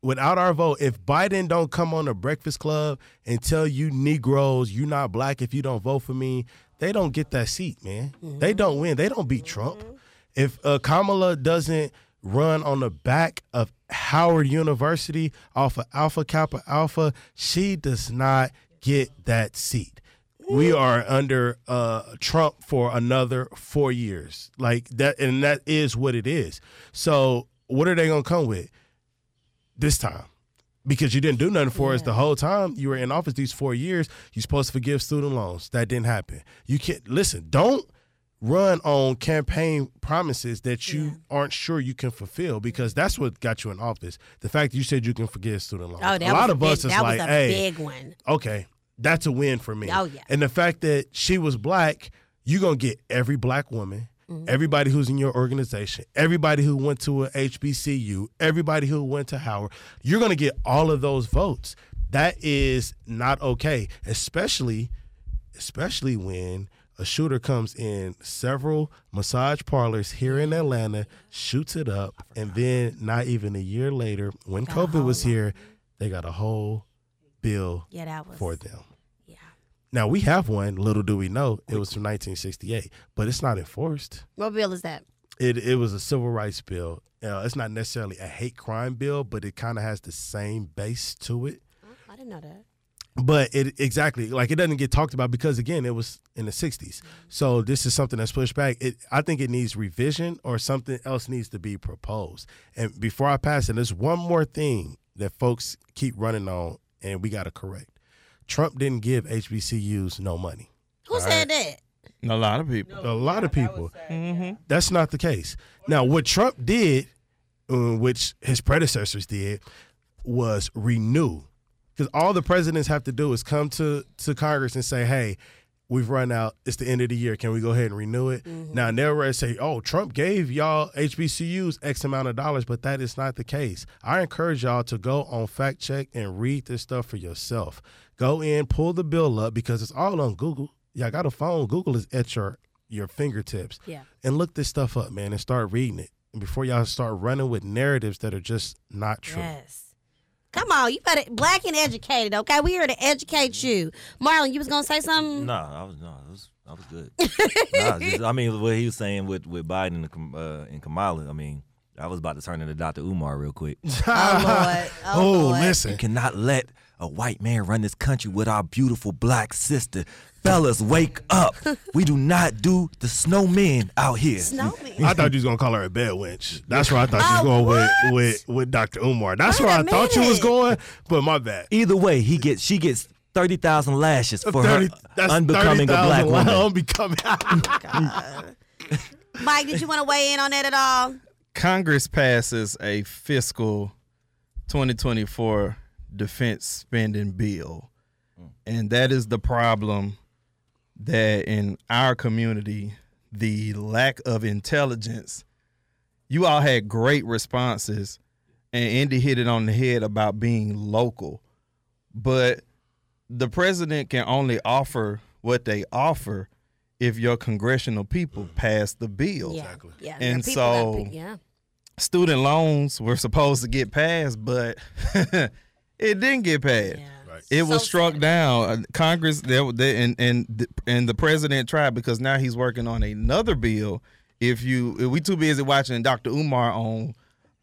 Without our vote, if Biden don't come on the Breakfast Club and tell you Negroes, you're not black if you don't vote for me, they don't get that seat, man. Mm-hmm. They don't win. They don't beat Trump. Mm-hmm. If Kamala doesn't run on the back of Howard University off of Alpha Kappa Alpha, she does not get that seat. We are under Trump for another 4 years. Like that, and that is what it is. So what are they going to come with this time? Because you didn't do nothing for us the whole time you were in office. These 4 years, you're supposed to forgive student loans. That didn't happen. You can't listen. Don't run on campaign promises that you aren't sure you can fulfill, because that's what got you in office. The fact that you said you can forgive student loans. Oh, a lot of us is like, hey, big one. Okay. That's a win for me. Oh, yeah. And the fact that she was black, you're going to get every black woman, everybody who's in your organization, everybody who went to a HBCU, everybody who went to Howard. You're going to get all of those votes. That is not okay, especially when a shooter comes in several massage parlors here in Atlanta, shoots it up, and then not even a year later, when COVID was here, they got a whole bill for them. Yeah. Now we have one. Little do we know, it was from 1968, but it's not enforced. What bill is that? It was a civil rights bill. It's not necessarily a hate crime bill, but it kind of has the same base to it. I didn't know that. But it doesn't get talked about because, again, it was in the 60s. So this is something that's pushed back. I think it needs revision, or something else needs to be proposed. And before I pass it, there's one more thing that folks keep running on, and we got to correct. Trump didn't give HBCUs no money. Who said that? A lot of people. A lot of people. That That's not the case. Now, what Trump did, which his predecessors did, was renew. Because all the presidents have to do is come to Congress and say, hey, we've run out. It's the end of the year. Can we go ahead and renew it? Mm-hmm. Now, they'll say, oh, Trump gave y'all HBCUs X amount of dollars, but that is not the case. I encourage y'all to go on Fact Check and read this stuff for yourself. Go in, pull the bill up, because it's all on Google. Y'all got a phone. Google is at your fingertips. Yeah. And look this stuff up, man, and start reading it. And before y'all start running with narratives that are just not true. Yes. Come on, you better black and educated, okay? We're here to educate you. Marlon, you was gonna say something? No, I was good. What he was saying with Biden and Kamala. I mean, I was about to turn into Dr. Umar real quick. Oh Lord. Listen, you cannot let a white man run this country with our beautiful black sister. Fellas, wake up. We do not do the snowmen out here. Snowmen? I thought you was going to call her a bed wench. That's where I thought you was going with Dr. Umar. That's where I thought you was going, but my bad. Either way, she gets 30,000 lashes for her unbecoming a black woman. Unbecoming. Oh, God. Mike, did you want to weigh in on that at all? Congress passes a fiscal 2024 defense spending bill, and that is the problem. That in our community, the lack of intelligence, you all had great responses, and Indy hit it on the head about being local. But the president can only offer what they offer if your congressional people pass the bill. Yeah. Exactly. Yeah. And so student loans were supposed to get passed, but it didn't get passed. Yeah. It was struck down. Congress and the president tried, because now he's working on another bill. If we too busy watching Dr. Umar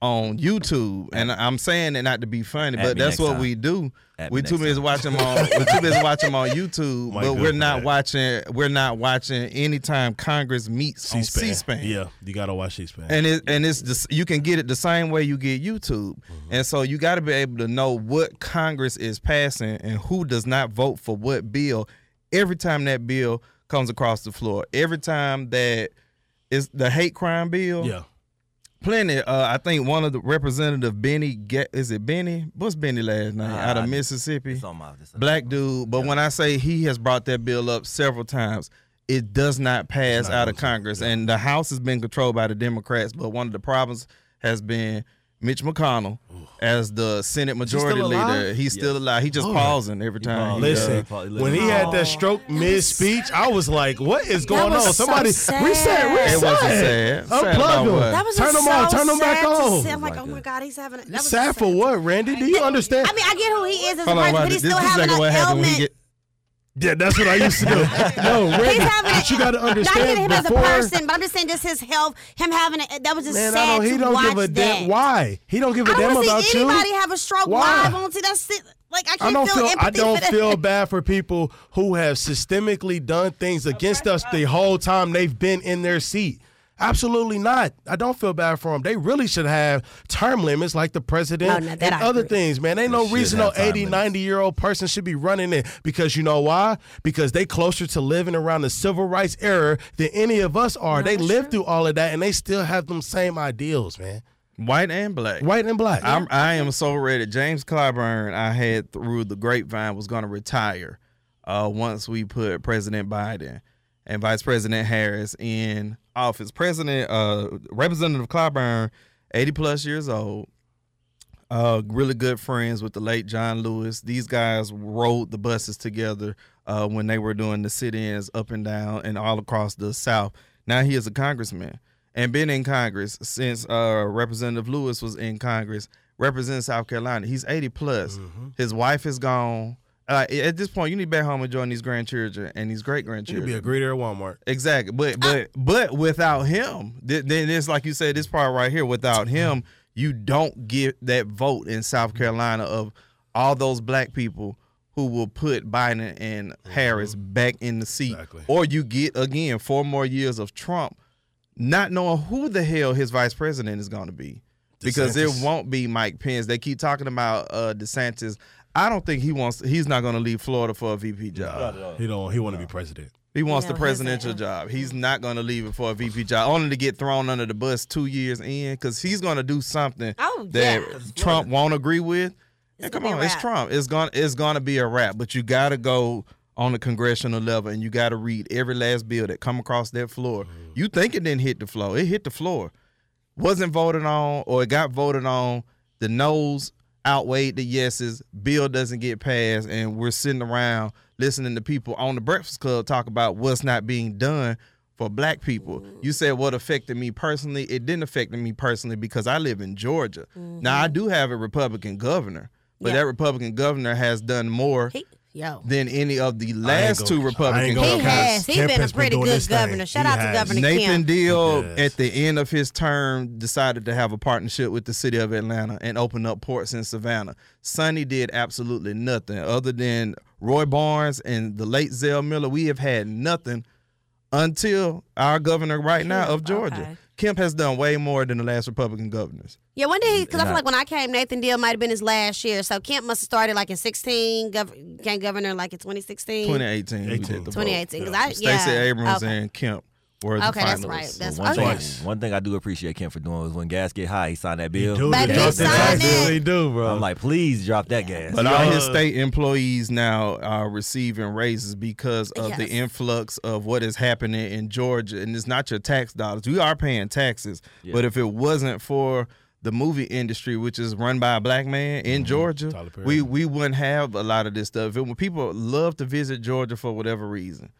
on YouTube, and I'm saying it not to be funny, but that's what we do. We too busy watching him on YouTube, but we're not watching anytime Congress meets C-SPAN. On C-SPAN. Yeah, you gotta watch C-SPAN. And it's you can get it the same way you get YouTube, and so you got to be able to know what Congress is passing and who does not vote for what bill. Every time that bill comes across the floor, every time that is the hate crime bill. Yeah. Plenty. I think one of the representative Benny, is it Benny? What's Benny last name? Out of Mississippi. It's on my, it's black dude. But yeah, when I say he has brought that bill up several times, it does not pass out of Congress. Yeah. And the House has been controlled by the Democrats. But one of the problems has been Mitch McConnell as the Senate Majority Leader. He's still alive. He just pausing every time. Listen, when he had that stroke mid-speech, I was like, what is going on? Somebody, we said. It wasn't sad. Unplug him. Turn him on. Turn him back on. I'm like, oh, my God, he's having a... Sad for what, Randy? Do you understand? I mean, I get who he is as a person, but he's still having an ailment. Yeah, that's what I used to do. No, Randy, but you got to understand. Not even him before, as a person, but I'm just saying just his health, him having it. That was just sad. I don't, he to don't watch give a damn. Why? He don't give a damn about you. I don't see anybody have a stroke. Why? I won't see that. Like, I can't feel empathy. I don't feel bad for people who have systemically done things against us the whole time they've been in their seat. Absolutely not. I don't feel bad for them. They really should have term limits like the president and other things, man. Ain't no reason no 80, 90-year-old person should be running it, because you know why? Because they closer to living around the civil rights era than any of us are. They lived through all of that, and they still have them same ideals, man. White and black. White and black. Yeah. I am so ready. James Clyburn, I had through the grapevine, was going to retire once we put President Biden and Vice President Harris in office. Representative Clyburn, 80 plus years old, really good friends with the late John Lewis. These guys rode the buses together when they were doing the sit-ins up and down and all across the South. Now he is a congressman and been in Congress since Representative Lewis was in Congress, represents South Carolina. He's 80 plus. Mm-hmm. His wife is gone. At this point, you need to back home and join these grandchildren and these great-grandchildren. You'd be a greeter at Walmart. Exactly. But without him, then it's like you said, this part right here, without him, you don't get that vote in South Carolina of all those black people who will put Biden and Harris back in the seat. Exactly. Or you get, again, 4 more years of Trump not knowing who the hell his vice president is going to be. Because DeSantis. It won't be Mike Pence. They keep talking about DeSantis. I don't think he wants. He's not going to leave Florida for a VP job. No, he don't. He want to be president. He wants the presidential job. He's not going to leave it for a VP job, only to get thrown under the bus 2 years in, because he's going to do something that Trump won't agree with. And come on, it's Trump. It's going to be a wrap. But you got to go on the congressional level, and you got to read every last bill that come across that floor. Mm. You think it didn't hit the floor? It hit the floor. Wasn't voted on, or it got voted on. The no's outweighed the yeses, bill doesn't get passed, and we're sitting around listening to people on the Breakfast Club talk about what's not being done for black people. Mm-hmm. You said what affected me personally? It didn't affect me personally, because I live in Georgia. Mm-hmm. Now, I do have a Republican governor, but that Republican governor has done more than any of the last two Republican governors. He's been a pretty good governor. Shout out to Governor Kemp. Nathan Deal, at the end of his term, decided to have a partnership with the city of Atlanta and open up ports in Savannah. Sonny did absolutely nothing other than Roy Barnes and the late Zell Miller. We have had nothing until our governor right now of Georgia. Okay. Kemp has done way more than the last Republican governors. Yeah, when did he? Because I feel like when I came, Nathan Deal might have been his last year. So Kemp must have started like in 2016, became governor like in 2016. 2018. Stacey Abrams and Kemp were the finalists. That's right. One thing I do appreciate Kemp for doing is when gas get high, he signed that bill. He do, bro. I'm like, please drop that gas. But all his state employees now are receiving raises because of the influx of what is happening in Georgia. And it's not your tax dollars. We are paying taxes. Yeah. But if it wasn't for the movie industry, which is run by a black man in Georgia, we wouldn't have a lot of this stuff. And people love to visit Georgia for whatever reason.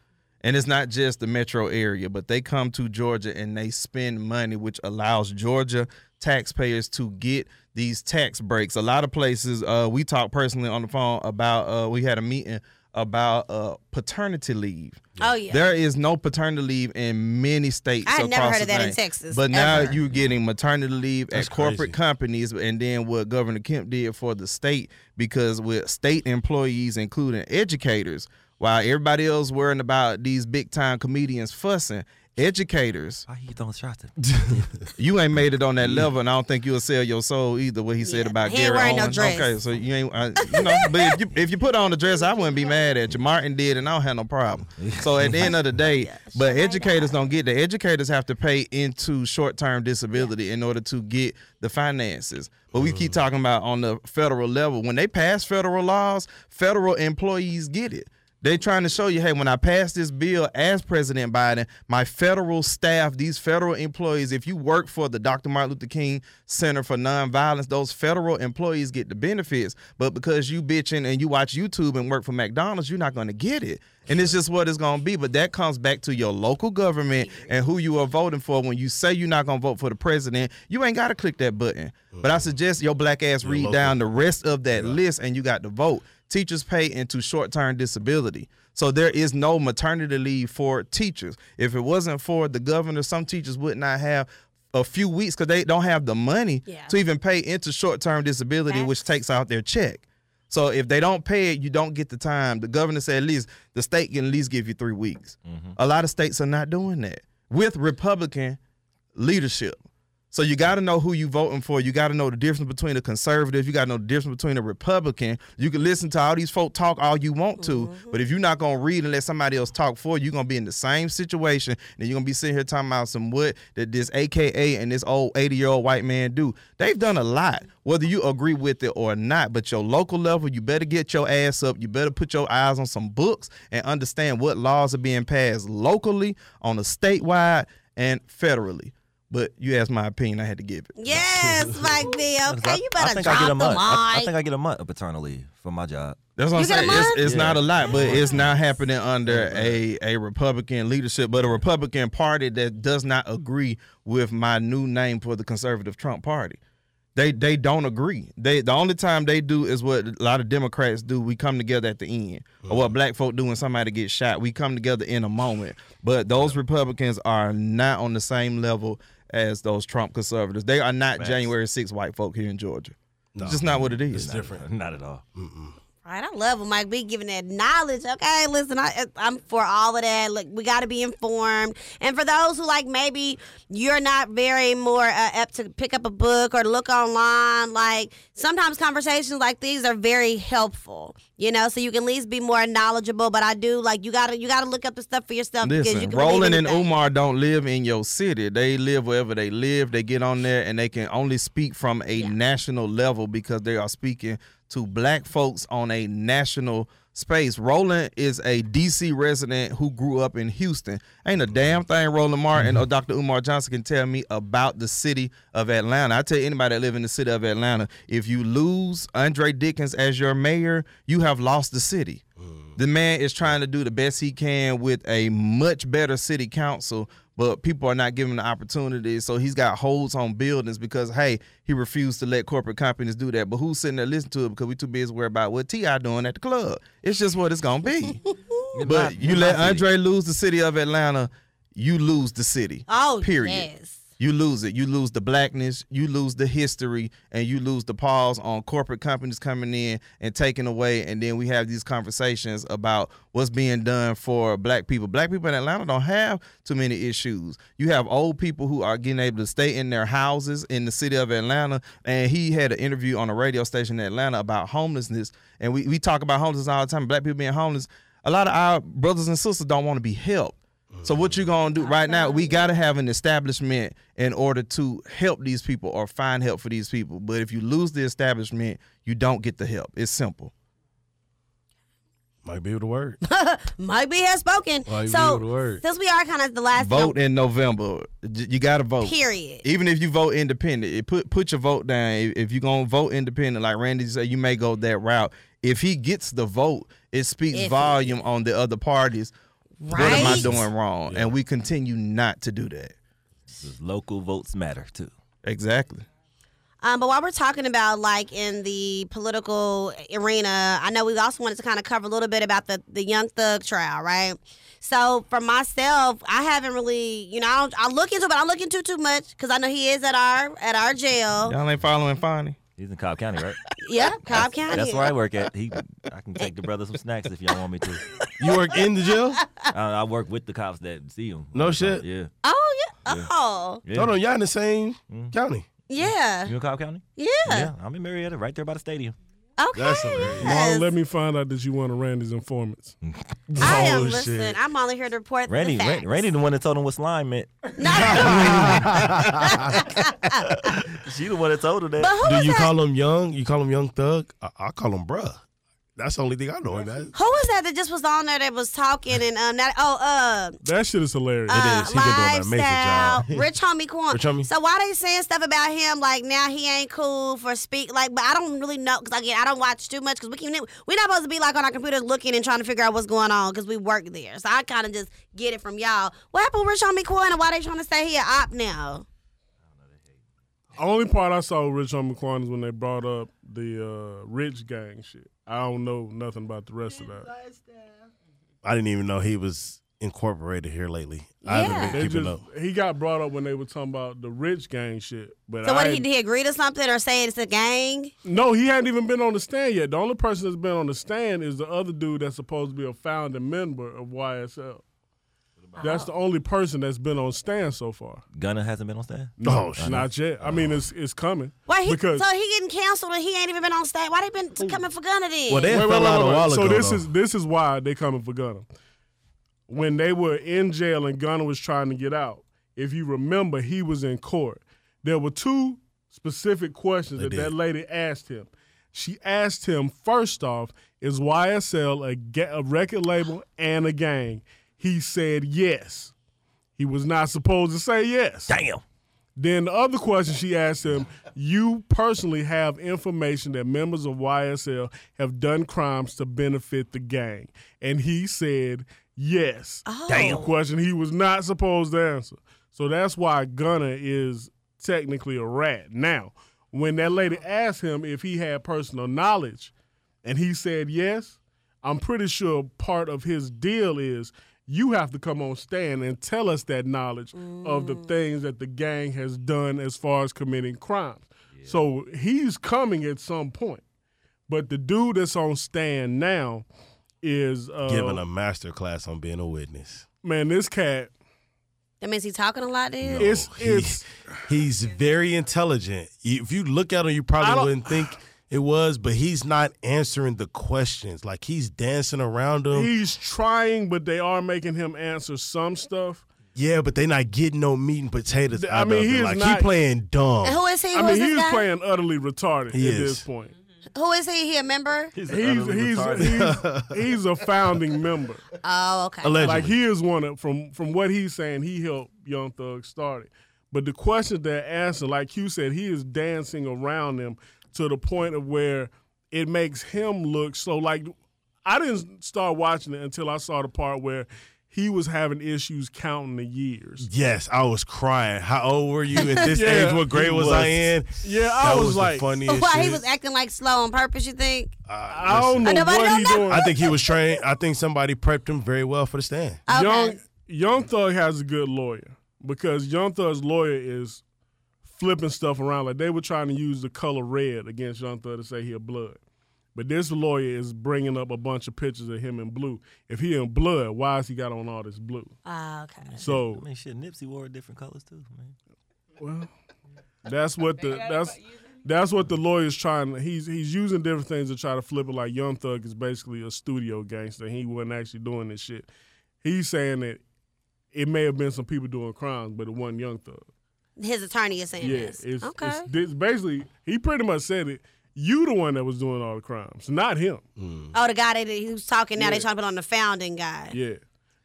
And it's not just the metro area, but they come to Georgia and they spend money, which allows Georgia taxpayers to get these tax breaks. A lot of places, we talked personally on the phone about, we had a meeting about paternity leave. Oh, yeah. There is no paternity leave in many states. I had never heard of that in Texas. But now you're getting maternity leave at corporate companies, and then what Governor Kemp did for the state, because with state employees, including educators, while everybody else worrying about these big-time comedians fussing, educators. Why you throwing shots at me? You ain't made it on that level, and I don't think you'll sell your soul either. What he said about Gary Owens. No dress. Okay, so you ain't, you know. But if you put on the dress, I wouldn't be mad at you. Martin did, and I don't have no problem. So at the end of the day, but educators don't get that. Educators have to pay into short-term disability in order to get the finances. But we keep talking about on the federal level. When they pass federal laws, federal employees get it. They trying to show you, hey, when I pass this bill as President Biden, my federal staff, these federal employees, if you work for the Dr. Martin Luther King Center for Nonviolence, those federal employees get the benefits. But because you bitching and you watch YouTube and work for McDonald's, you're not going to get it. And it's just what it's going to be. But that comes back to your local government and who you are voting for. When you say you're not going to vote for the president, you ain't got to click that button. But I suggest your black ass read down the rest of that list and you got to vote. Teachers pay into short-term disability. So there is no maternity leave for teachers. If it wasn't for the governor, some teachers would not have a few weeks because they don't have the money to even pay into short-term disability, which takes out their check. So if they don't pay it, you don't get the time. The governor said at least the state can at least give you 3 weeks. A lot of states are not doing that with Republican leadership. So you got to know who you voting for. You got to know the difference between a conservative. You got to know the difference between a Republican. You can listen to all these folk talk all you want to, but if you're not going to read and let somebody else talk for you, you're going to be in the same situation, and you're going to be sitting here talking about some what that this AKA and this old 80-year-old white man do. They've done a lot, whether you agree with it or not, but your local level, you better get your ass up. You better put your eyes on some books and understand what laws are being passed locally, on a statewide, and federally. But you asked my opinion, I had to give it. Yes, Mike B. Okay, you better drop the mic. I think I get a month of paternal leave for my job. That's what I'm saying. It's not a lot, but it's not happening under a Republican leadership, but a Republican party that does not agree with my new name for the conservative Trump party. They don't agree. The only time they do is what a lot of Democrats do. We come together at the end. Or what black folk do when somebody gets shot. We come together in a moment. But those Republicans are not on the same level as those Trump conservatives. They are not January 6 white folk here in Georgia. No. It's just not what it is. It's different. Not at all. All right, I love when Mike B giving that knowledge. Okay, listen, I'm for all of that. Look, we got to be informed. And for those who, like, maybe you're not very more apt to pick up a book or look online, like, sometimes conversations like these are very helpful, you know, so you can at least be more knowledgeable. But I do, like, you got to look up the stuff for yourself. Listen, because you can Roland and Umar don't live in your city. They live wherever they live. They get on there, and they can only speak from a national level because they are speaking to black folks on a national space. Roland is a D.C. resident who grew up in Houston. Ain't a damn thing Roland Martin or Dr. Umar Johnson can tell me about the city of Atlanta. I tell anybody that live in the city of Atlanta, if you lose Andre Dickens as your mayor, you have lost the city. The man is trying to do the best he can with a much better city council, but people are not given the opportunity. So he's got holds on buildings because, hey, he refused to let corporate companies do that. But who's sitting there listening to it because we too busy worried about what T.I. doing at the club? It's just what it's going to be. But you let Andre lose the city of Atlanta, you lose the city. Oh, period. Yes. You lose it. You lose the blackness. You lose the history. And you lose the pause on corporate companies coming in and taking away. And then we have these conversations about what's being done for black people. Black people in Atlanta don't have too many issues. You have old people who are getting able to stay in their houses in the city of Atlanta. And he had an interview on a radio station in Atlanta about homelessness. And we talk about homelessness all the time. Black people being homeless. A lot of our brothers and sisters don't want to be helped. So what you gonna do right now? We gotta have an establishment in order to help these people or find help for these people. But if you lose the establishment, you don't get the help. It's simple. Might be able to work. Might be has spoken. So since we are kind of the last vote in November, you gotta vote. Period. Even if you vote independent, put your vote down. If you're gonna vote independent, like Randy said, you may go that route. If he gets the vote, it speaks volume on the other parties. Right? What am I doing wrong? Yeah. And we continue not to do that. Local votes matter, too. Exactly. But while we're talking about, like, in the political arena, I know we also wanted to kind of cover a little bit about the Young Thug trial, right? So for myself, I haven't really, you know, I look into it, but I don't look into it too much because I know he is at our jail. Y'all ain't following Fonny. He's in Cobb County, right? Yeah, Cobb County. That's where I work at. I can take the brother some snacks if y'all want me to. You work in the jail? I work with the cops that see him. No shit? Yeah. Oh, yeah. Oh. Yeah. Hold on, y'all in the same county? Yeah. You in Cobb County? Yeah. Yeah, I'm in Marietta, right there by the stadium. Okay. That's yes. Mom, let me find out that you one of Randy's informants. I am listening. I'm only here to report the facts. Randy the one that told him what slime meant. No. She the one that told him that. But who do you call him Young? You call him Young Thug? I call him bruh. That's the only thing I know. Who was that just was on there that was talking and that shit is hilarious. It is. He been doing an amazing job. Rich Homie Quan. Rich Homie. So why they saying stuff about him like now he ain't cool for speak like? But I don't really know because again I don't watch too much because we're not supposed to be like on our computers looking and trying to figure out what's going on because we work there. So I kind of just get it from y'all. What happened with Rich Homie Quan and why they trying to say he an op now? Only part I saw with Rich Homie Quan is when they brought up the Rich Gang shit. I don't know nothing about the rest of that. I didn't even know he was incorporated here lately. Yeah. I haven't been keeping up. He got brought up when they were talking about the Rich Gang shit. But so what, did he agree to something or say it's a gang? No, he hadn't even been on the stand yet. The only person that's been on the stand is the other dude that's supposed to be a founding member of YSL. That's the only person that's been on stand so far. Gunna hasn't been on stand? No, not yet. I mean, it's coming. Wait, so he getting canceled and he ain't even been on stand. Why they been coming for Gunna then? Well, they fell out a while ago. So this is why they coming for Gunna. When they were in jail and Gunna was trying to get out, if you remember, he was in court. There were two specific questions that lady asked him. She asked him, first off, is YSL a record label and a gang? He said yes. He was not supposed to say yes. Damn. Then the other question she asked him, you personally have information that members of YSL have done crimes to benefit the gang. And he said yes. Oh. Damn. A question he was not supposed to answer. So that's why Gunna is technically a rat. Now, when that lady asked him if he had personal knowledge and he said yes, I'm pretty sure part of his deal is you have to come on stand and tell us that knowledge of the things that the gang has done as far as committing crimes. Yeah. So he's coming at some point. But the dude that's on stand now is... giving a master class on being a witness. Man, this cat... That means he's talking a lot then? No, he's very intelligent. If you look at him, you probably wouldn't think... It was, but he's not answering the questions. Like, he's dancing around them. He's trying, but they are making him answer some stuff. Yeah, but they're not getting no meat and potatoes out of him. Like, he's playing dumb. And who is he? He's playing utterly retarded at this point. Who is he? He a member? He's a founding member. Oh, okay. Allegedly. Like, he is one of, from what he's saying, he helped Young Thug start it. But the questions they're answering, like you said, he is dancing around them. To the point of where it makes him look so like I didn't start watching it until I saw the part where he was having issues counting the years. Yes, I was crying. How old were you at this age? What grade was I in? Yeah, I was like, why he was acting like slow on purpose, you think? I don't know what he doing. I think he was trained. I think somebody prepped him very well for the stand. Okay. Young Thug has a good lawyer because Young Thug's lawyer is flipping stuff around. Like, they were trying to use the color red against Young Thug to say he a blood. But this lawyer is bringing up a bunch of pictures of him in blue. If he in blood, why has he got on all this blue? Ah, okay. So I mean, shit, Nipsey wore different colors too, man. Well, that's what the lawyer's trying. He's using different things to try to flip it. Like, Young Thug is basically a studio gangster. He wasn't actually doing this shit. He's saying that it may have been some people doing crimes, but it wasn't Young Thug. His attorney is saying this. Yeah, it's basically, he pretty much said it. You the one that was doing all the crimes, not him. Mm. Oh, the guy that he was talking now, they trying to put on the founding guy. Yeah.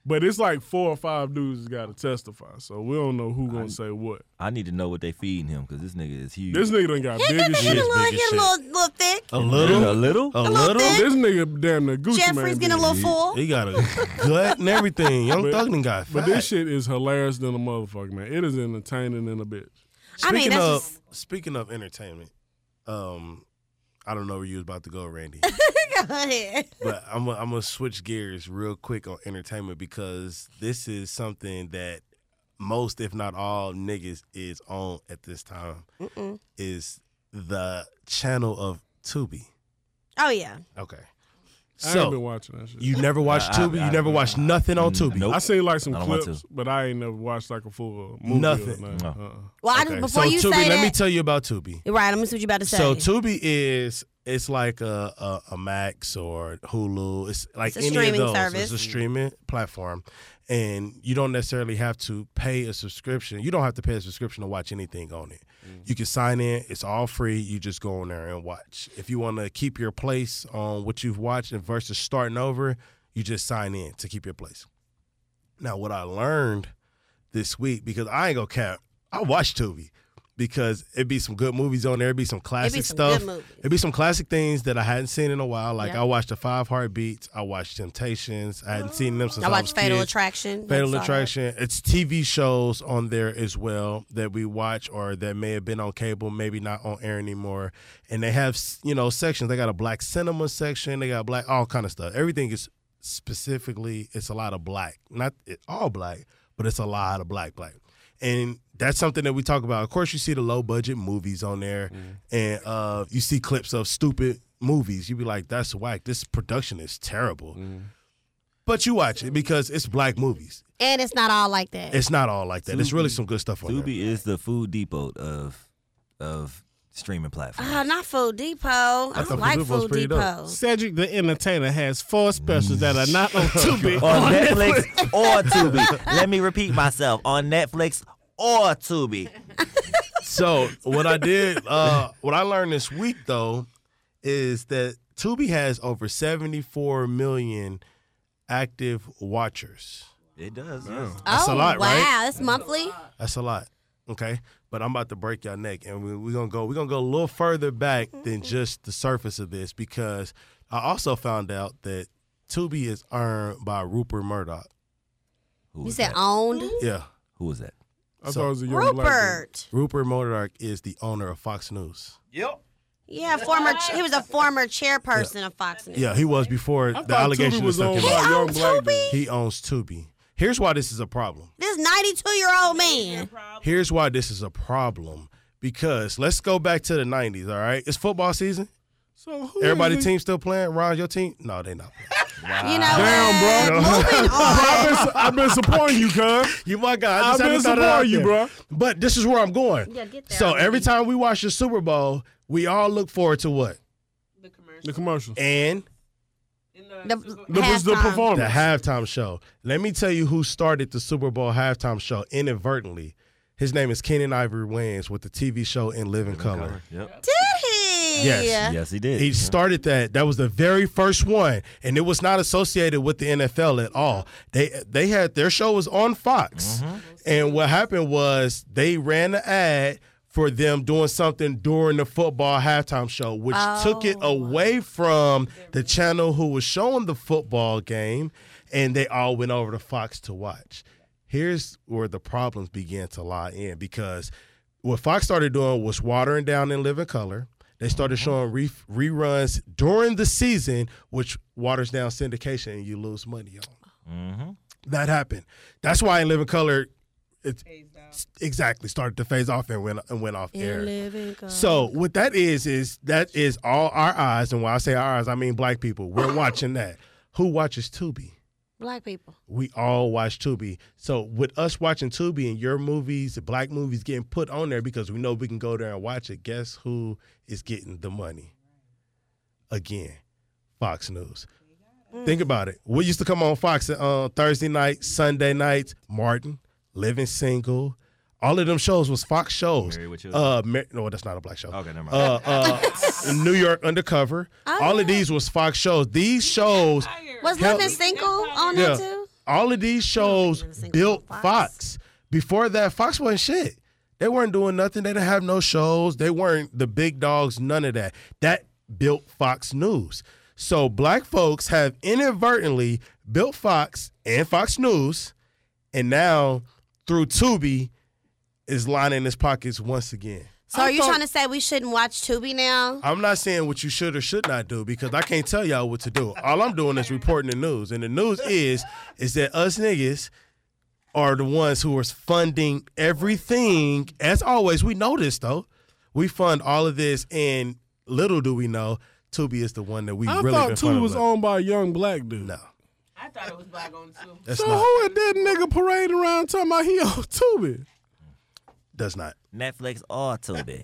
But it's like 4 or 5 dudes that's got to testify, so we don't know who's going to say what. I need to know what they feeding him, because this nigga is huge. This nigga done got big as shit. He a little thick. A little? This nigga damn near Gucci Jeffrey's man, getting a little full. He got a gut and everything. Young Thug done got fat. But this shit is hilarious than a motherfucker, man. It is entertaining than a bitch. Speaking of entertainment, I don't know where you was about to go, Randy. Go ahead. But I'm going to switch gears real quick on entertainment because this is something that most, if not all, niggas is on at this time. Is the channel of Tubi. Oh, yeah. Okay. So, I haven't been watching that shit. You never watched Tubi? You never watched nothing on Tubi? Nope. I seen like some clips, but I ain't never watched like a full movie. Nothing. No. Well, okay. Tubi, let me tell you about Tubi. Right, I'm going to see what you're about to say. So Tubi is, it's like a Max or Hulu. It's like it's a any of those. Service. It's a streaming platform. And you don't necessarily have to pay a subscription. You don't have to pay a subscription to watch anything on it. Mm-hmm. You can sign in. It's all free. You just go on there and watch. If you want to keep your place on what you've watched and versus starting over, you just sign in to keep your place. Now, what I learned this week, because I ain't going to cap, I watch Tubi because it'd be some good movies on there. It'd be some classic stuff. It'd be some classic things that I hadn't seen in a while. Like I watched The 5 Heartbeats. I watched Temptations. I hadn't seen them since I was a kid. I watched Fatal Attraction. It's TV shows on there as well that we watch or that may have been on cable, maybe not on air anymore. And they have, you know, sections. They got a black cinema section. They got black, all kind of stuff. Everything is specifically, it's a lot of black. Not all black, but it's a lot of black. And that's something that we talk about. Of course, you see the low-budget movies on there, and you see clips of stupid movies. You be like, that's whack. This production is terrible. But you watch it because it's black movies. And it's not all like that. Tubi, it's really some good stuff on there. Tubi is the Food Depot of streaming platforms. Oh, not Food Depot. I don't like Food Depot. Cedric the Entertainer has 4 specials that are not on Tubi. on Netflix or Tubi. Let me repeat myself. On Netflix or Tubi. So what I did, what I learned this week, though, is that Tubi has over 74 million active watchers. It does, yeah. That's a lot, wow. Right? Wow, that's monthly? That's a lot. Okay, but I'm about to break your neck, and we're gonna go a little further back than just the surface of this, because I also found out that Tubi is owned by Rupert Murdoch. You said that? Owned? Yeah. Who was that? I thought it was a young Rupert. Rupert Murdoch is the owner of Fox News. Yep. Yeah, he was a former chairperson of Fox News. Yeah, he was before the allegation was owned by young black dude. He owns Tubi. Here's why this is a problem. This 92-year-old man. Here's why this is a problem. Because let's go back to the 90s, all right? It's football season. So everybody's team still playing? Ron, your team? No, they not playing. Wow. You know, damn, bro. Moving on. I've been supporting you, cuz. You my guy. I've been supporting you, bro. But this is where I'm going. Yeah, get there. So every time we watch the Super Bowl, we all look forward to what? The commercials. And? The performance. The halftime show. Let me tell you who started the Super Bowl halftime show inadvertently. His name is Kenan Ivory Wayans with the TV show In Living Color. Yep. Did he? Yes. Yes, he did. He started that. That was the very first one, and it was not associated with the NFL at all. They had their show was on Fox, and what happened was they ran the ad for them doing something during the football halftime show, which took it away from the channel who was showing the football game, and they all went over to Fox to watch. Here's where the problems began to lie in, because what Fox started doing was watering down In Living Color. They started showing reruns during the season, which waters down syndication, and you lose money on it. That happened. That's why In Living Color started to phase off and went off air. So what that is all our eyes, and when I say our eyes, I mean black people. We're watching that. Who watches Tubi? Black people. We all watch Tubi. So with us watching Tubi and your movies, black movies getting put on there because we know we can go there and watch it, guess who is getting the money? Again, Fox News. Think about it. We used to come on Fox on Thursday night, Sunday nights, Martin, Living Single, all of them shows was Fox shows. No, that's not a black show. Okay, never mind. New York Undercover. All of these was Fox shows. These shows was Living Single on there too. All of these shows built Fox. Before that, Fox wasn't shit. They weren't doing nothing. They didn't have no shows. They weren't the big dogs. None of that. That built Fox News. So black folks have inadvertently built Fox and Fox News, and now through Tubi, is lining his pockets once again. So are you trying to say we shouldn't watch Tubi now? I'm not saying what you should or should not do, because I can't tell y'all what to do. All I'm doing is reporting the news, and the news is that us niggas are the ones who are funding everything. As always, we know this, though. We fund all of this, and little do we know, Tubi is the one that we really been funding. I thought Tubi was owned by a young black dude. No. I thought it was black owned too. That's so not. Who is that nigga parading around talking about he owns Tubi? Does not. Netflix or Tubi.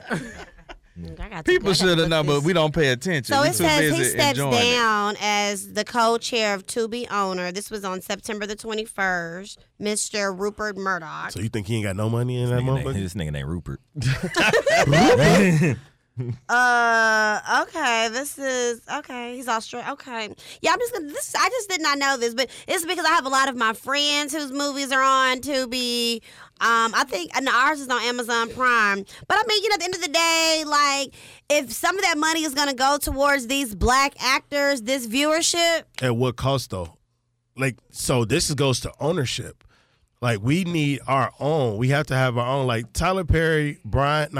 People should have known, but we don't pay attention. So it says he steps down as the co-chair of Tubi owner. This was on September the 21st. Mr. Rupert Murdoch. So you think he ain't got no money in that motherfucker? This nigga named Rupert. Rupert? Okay, this is, okay, he's Australian, okay. Yeah, I'm just gonna, this, I just did not know this, but it's because I have a lot of my friends whose movies are on Tubi. I think, and ours is on Amazon Prime. But I mean, you know, at the end of the day, like, if some of that money is gonna go towards these black actors, this viewership. At what cost, though? Like, so this goes to ownership. Like, we need our own. We have to have our own. Like, Tyler Perry, Byron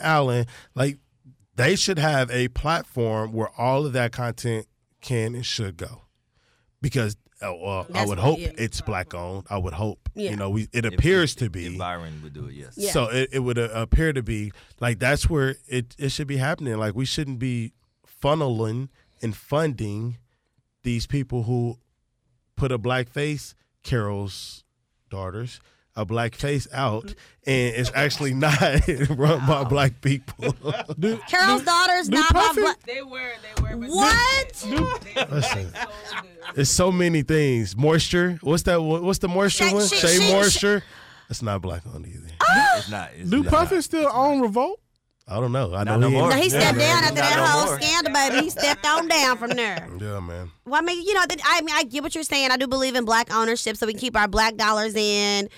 Allen, like, they should have a platform where all of that content can and should go. Because I would hope it's black-owned. I would hope. Yeah. You know, it appears to be. If Byron would do it, yes. Yeah. So it would appear to be, like, that's where it should be happening. Like, we shouldn't be funneling and funding these people who put a black face, Carol's daughters, a black face out, and it's actually not run by black people. Carol's daughters not perfect? By black. They were. What? Listen, it's so many things. Moisture. What's that? What's the moisture one? Shea Moisture. It's not black on either. It's not. Do Puffin still own Revolt? I don't know. I know no more. No, he stepped down after that whole scandal, baby. He stepped on down from there. Yeah, man. Well, I mean, you know, I get what you're saying. I do believe in black ownership, so we can keep our black dollars in.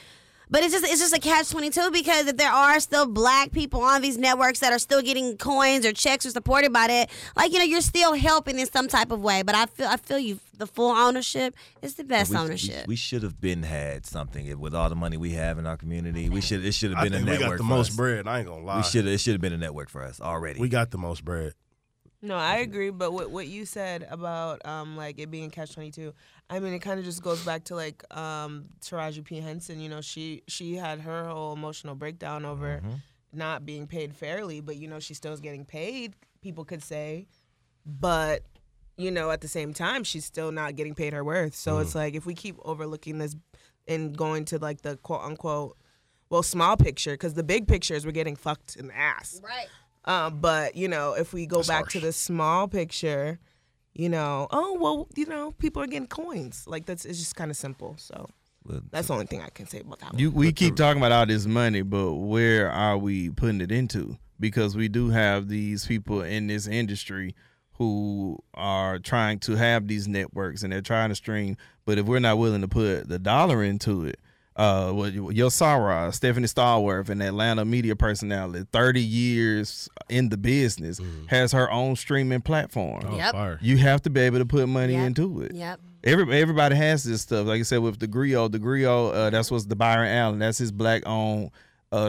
But it's just a catch-22 because if there are still black people on these networks that are still getting coins or checks or supported by that, like, you know, you're still helping in some type of way. But I feel you. The full ownership is the best ownership. We should have been had something with all the money we have in our community. It should have been a network. We got the most bread. I ain't gonna lie. It should have been a network for us already. We got the most bread. No, I agree. But what you said about like it being catch-22. I mean, it kind of just goes back to, like, Taraji P. Henson. You know, she had her whole emotional breakdown over not being paid fairly, but, you know, she still is getting paid, people could say. But, you know, at the same time, she's still not getting paid her worth. So it's like, if we keep overlooking this and going to, like, the quote-unquote, well, small picture, because the big picture is we're getting fucked in the ass. Right. But, you know, if we go That's back harsh. To the small picture... You know, people are getting coins. Like, it's just kind of simple. So that's the only thing I can say about that one. We keep talking about all this money, but where are we putting it into? Because we do have these people in this industry who are trying to have these networks and they're trying to stream. But if we're not willing to put the dollar into it, Yosara, Stephanie Stallworth, an Atlanta media personality, 30 years in the business, has her own streaming platform. Oh, yep. You have to be able to put money into it. Yep. Everybody has this stuff. Like I said, with the Griot, that's what's the Byron Allen. That's his black-owned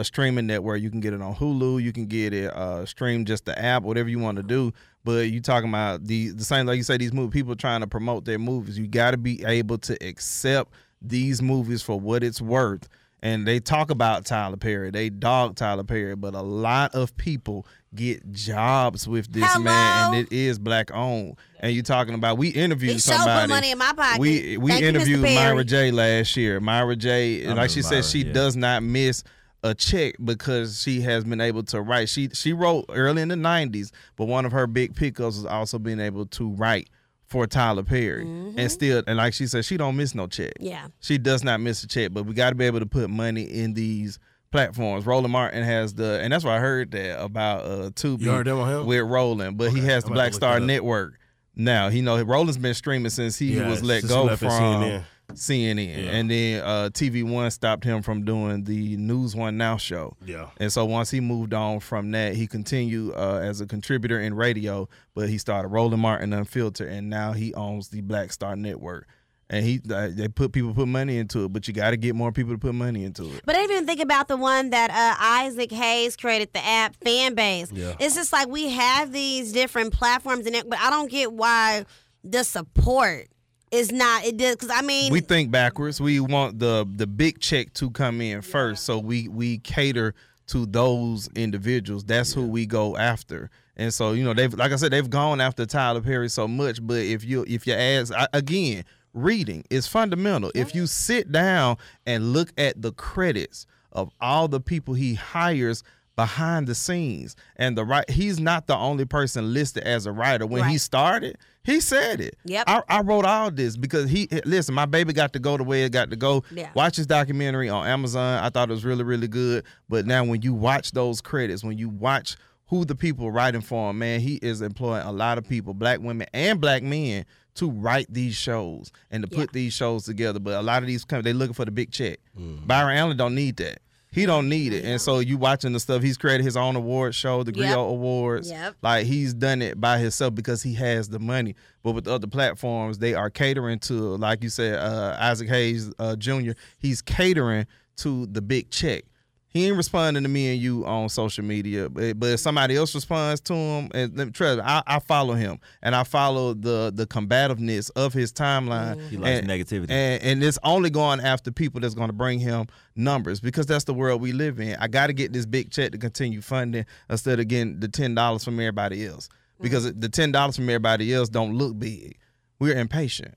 streaming network. You can get it on Hulu. You can get it stream just the app, whatever you want to do. But you talking about the same, like you say, these movie people trying to promote their movies. You got to be able to accept these movies for what it's worth. And they talk about Tyler Perry. They dog Tyler Perry. But a lot of people get jobs with this man, and it is black owned. And you're talking about, we interviewed somebody. Put money in my pocket. We interviewed Myra J last year. Myra J, like she said, she does not miss a check because she has been able to write. She wrote early in the 90s, but one of her big pickups was also being able to write for Tyler Perry, and still, and like she said, she don't miss no check. Yeah, she does not miss a check. But we got to be able to put money in these platforms. Roland Martin has and that's why I heard that about Tubi with Roland, but he has the Black Star Network now. You know, Roland's been streaming since he was let go from CNN, and then TV One stopped him from doing the News One Now show. Yeah, and so once he moved on from that, he continued as a contributor in radio, but he started Roland Martin Unfiltered, and now he owns the Black Star Network. And they put money into it, but you got to get more people to put money into it. But I even think about the one that Isaac Hayes created, the app Fan Base. Yeah. It's just like we have these different platforms, in it, but I don't get why the support. It's not, it does, because I mean, we think backwards. We want the big check to come in first, so we cater to those individuals. That's who we go after. And so, you know, they've, like I said, they've gone after Tyler Perry so much. But if you ask, again, reading is fundamental. If you sit down and look at the credits of all the people he hires behind the scenes, and he's not the only person listed as a writer. When he started, he said it. Yep. I wrote all this because listen, my baby got to go the way it got to go. Yeah. Watch his documentary on Amazon. I thought it was really, really good. But now when you watch those credits, when you watch who the people writing for him, man, he is employing a lot of people, black women and black men, to write these shows and to put these shows together. But a lot of these companies, they looking for the big check. Mm. Byron Allen don't need that. He don't need it. And so you watching the stuff, he's created his own award show, the Griot Awards. Yep. Like, he's done it by himself because he has the money. But with the other platforms, they are catering to, like you said, Isaac Hayes Jr., he's catering to the big check. He ain't responding to me and you on social media, but if somebody else responds to him, and trust me, I follow him, and I follow the combativeness of his timeline. He likes negativity. And it's only going after people that's going to bring him numbers, because that's the world we live in. I got to get this big check to continue funding instead of getting the $10 from everybody else, because the $10 from everybody else don't look big. We're impatient.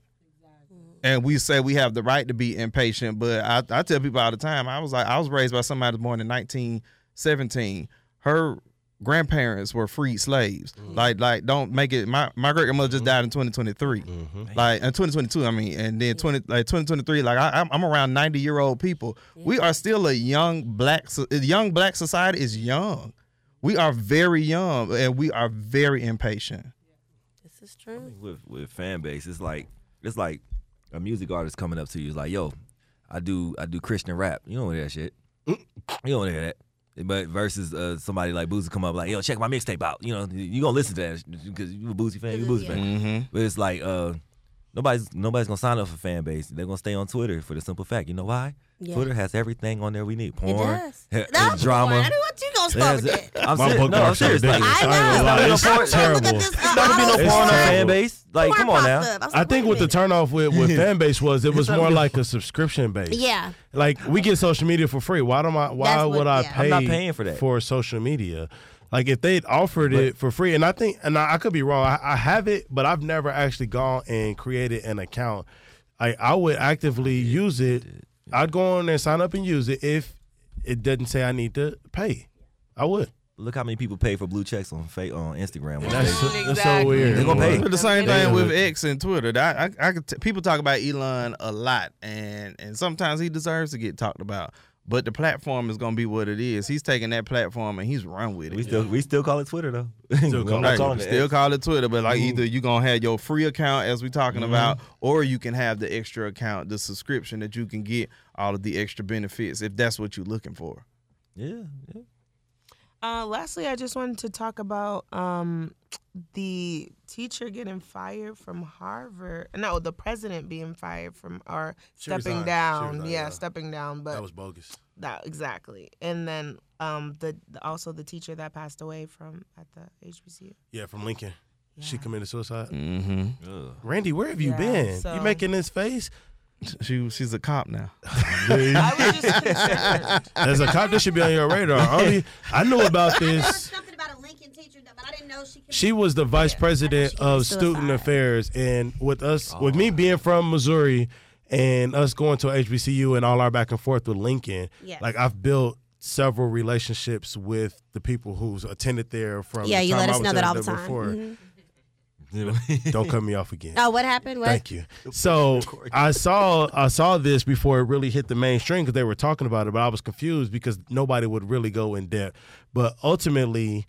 And we say we have the right to be impatient, but I tell people all the time, I was raised by somebody born in 1917. Her grandparents were freed slaves. Mm-hmm. Like don't make it. My great grandmother just died in 2023. Mm-hmm. Like in 2022, I mean, and then 2023. Like I'm around 90-year-old people. Yeah. We are still a young black society. Is young. We are very young, and we are very impatient. This is true. I mean, with fan base, it's like. A music artist coming up to you is like, yo, I do Christian rap. You don't hear that shit. You don't hear that. But versus somebody like Boosie come up like, yo, check my mixtape out. You know, you gonna listen to that because you a Boosie fan. You a Boosie fan. Mm-hmm. But it's like nobody's gonna sign up for fan base. They're gonna stay on Twitter for the simple fact. You know why? Yeah. Twitter has everything on there we need. Porn, drama. Porn. I mean, what you gonna start with that? I'm serious. Like, I know. It's terrible. There's not gonna be no porn on fan base. Like, come on now. I think what the turnoff with fan base was, it was more like a subscription base. Yeah. Like, we get social media for free. Why would I pay? I'm not paying for that. For social media. Like, if they'd offered it for free, and I think, and I could be wrong. I have it, but I've never actually gone and created an account. I would actively use it. I'd go on there, sign up, and use it if it doesn't say I need to pay. I would. Look how many people pay for blue checks on Instagram. That's so weird. They're gonna pay. The same thing with X and Twitter. People talk about Elon a lot, and sometimes he deserves to get talked about. But the platform is gonna be what it is. He's taking that platform and he's run with it. We still call it Twitter though. Still call it Twitter, but like either you gonna have your free account as we talking about, or you can have the extra account, the subscription that you can get all of the extra benefits if that's what you're looking for. Yeah. Lastly, I just wanted to talk about the teacher getting fired from Harvard. No, the president being fired from or stepping down. Stepping down. But that was bogus. That exactly. And then also the teacher that passed away from at the HBCU. Yeah, from Lincoln. Yeah. She committed suicide. Mm-hmm. Randy, where have you been? So, you making this face? She's a cop now. I was just concerned. There's a cop that should be on your radar. I knew about this. I heard something about a Lincoln teacher, but I didn't know she was the vice president of student affairs, and with us, with me being from Missouri, and us going to HBCU and all our back and forth with Lincoln, like I've built several relationships with the people who's attended there from. Yeah, the you time let us I was know that all the time. Mm-hmm. Don't cut me off again. Oh, what happened? What? Thank you. So I saw this before it really hit the mainstream because they were talking about it, but I was confused because nobody would really go in depth. But ultimately,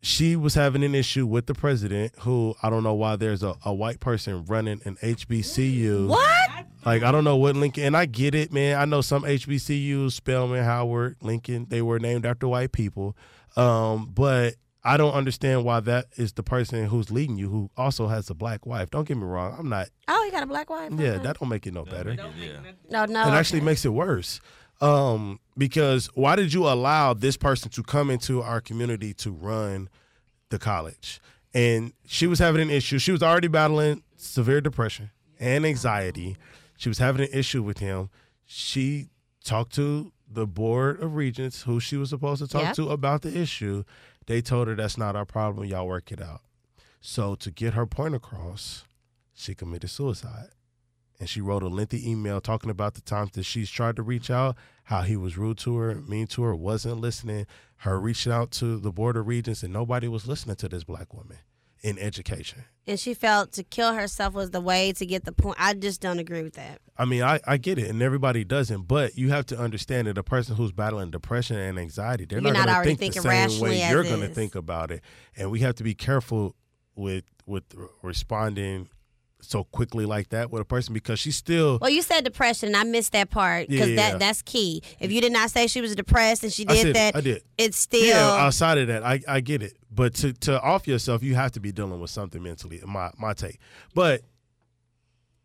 she was having an issue with the president, who I don't know why there's a white person running an HBCU. What? Like, I don't know what Lincoln, and I get it, man. I know some HBCUs, Spelman, Howard, Lincoln, they were named after white people, but I don't understand why that is the person who's leading you, who also has a black wife. Don't get me wrong. I'm not. Oh, he got a black wife? Yeah, that don't make it better. No. It actually makes it worse. Because why did you allow this person to come into our community to run the college? And she was having an issue. She was already battling severe depression and anxiety. She was having an issue with him. She talked to the Board of Regents, who she was supposed to talk to about the issue, they told her that's not our problem, y'all work it out. So to get her point across, she committed suicide. And she wrote a lengthy email talking about the times that she's tried to reach out, how he was rude to her, mean to her, wasn't listening, her reaching out to the Board of Regents, and nobody was listening to this black woman in education. And she felt to kill herself was the way to get the point. I just don't agree with that. I mean, I get it, and everybody doesn't, but you have to understand that a person who's battling depression and anxiety, they're not going to think the same way you're going to think about it. And we have to be careful with responding so quickly like that with a person, because she's still... Well, you said depression, and I missed that part, because that's key. If you did not say she was depressed and she did I did. It's still... Yeah, outside of that, I get it. But to off yourself, you have to be dealing with something mentally, my take. But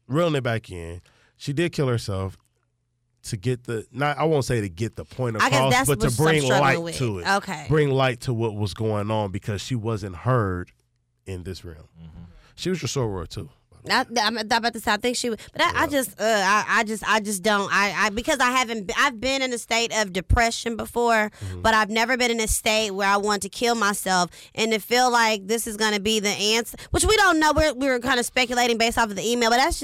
reeling it back in, she did kill herself to get the... I won't say to get the point across, but to bring light to it. Okay. Bring light to what was going on, because she wasn't heard in this realm. Mm-hmm. She was your soror, too. I'm about to say, I think she would, but I just don't, because I've been in a state of depression before, but I've never been in a state where I want to kill myself, and to feel like this is going to be the answer, which we don't know. We're kind of speculating based off of the email, but that's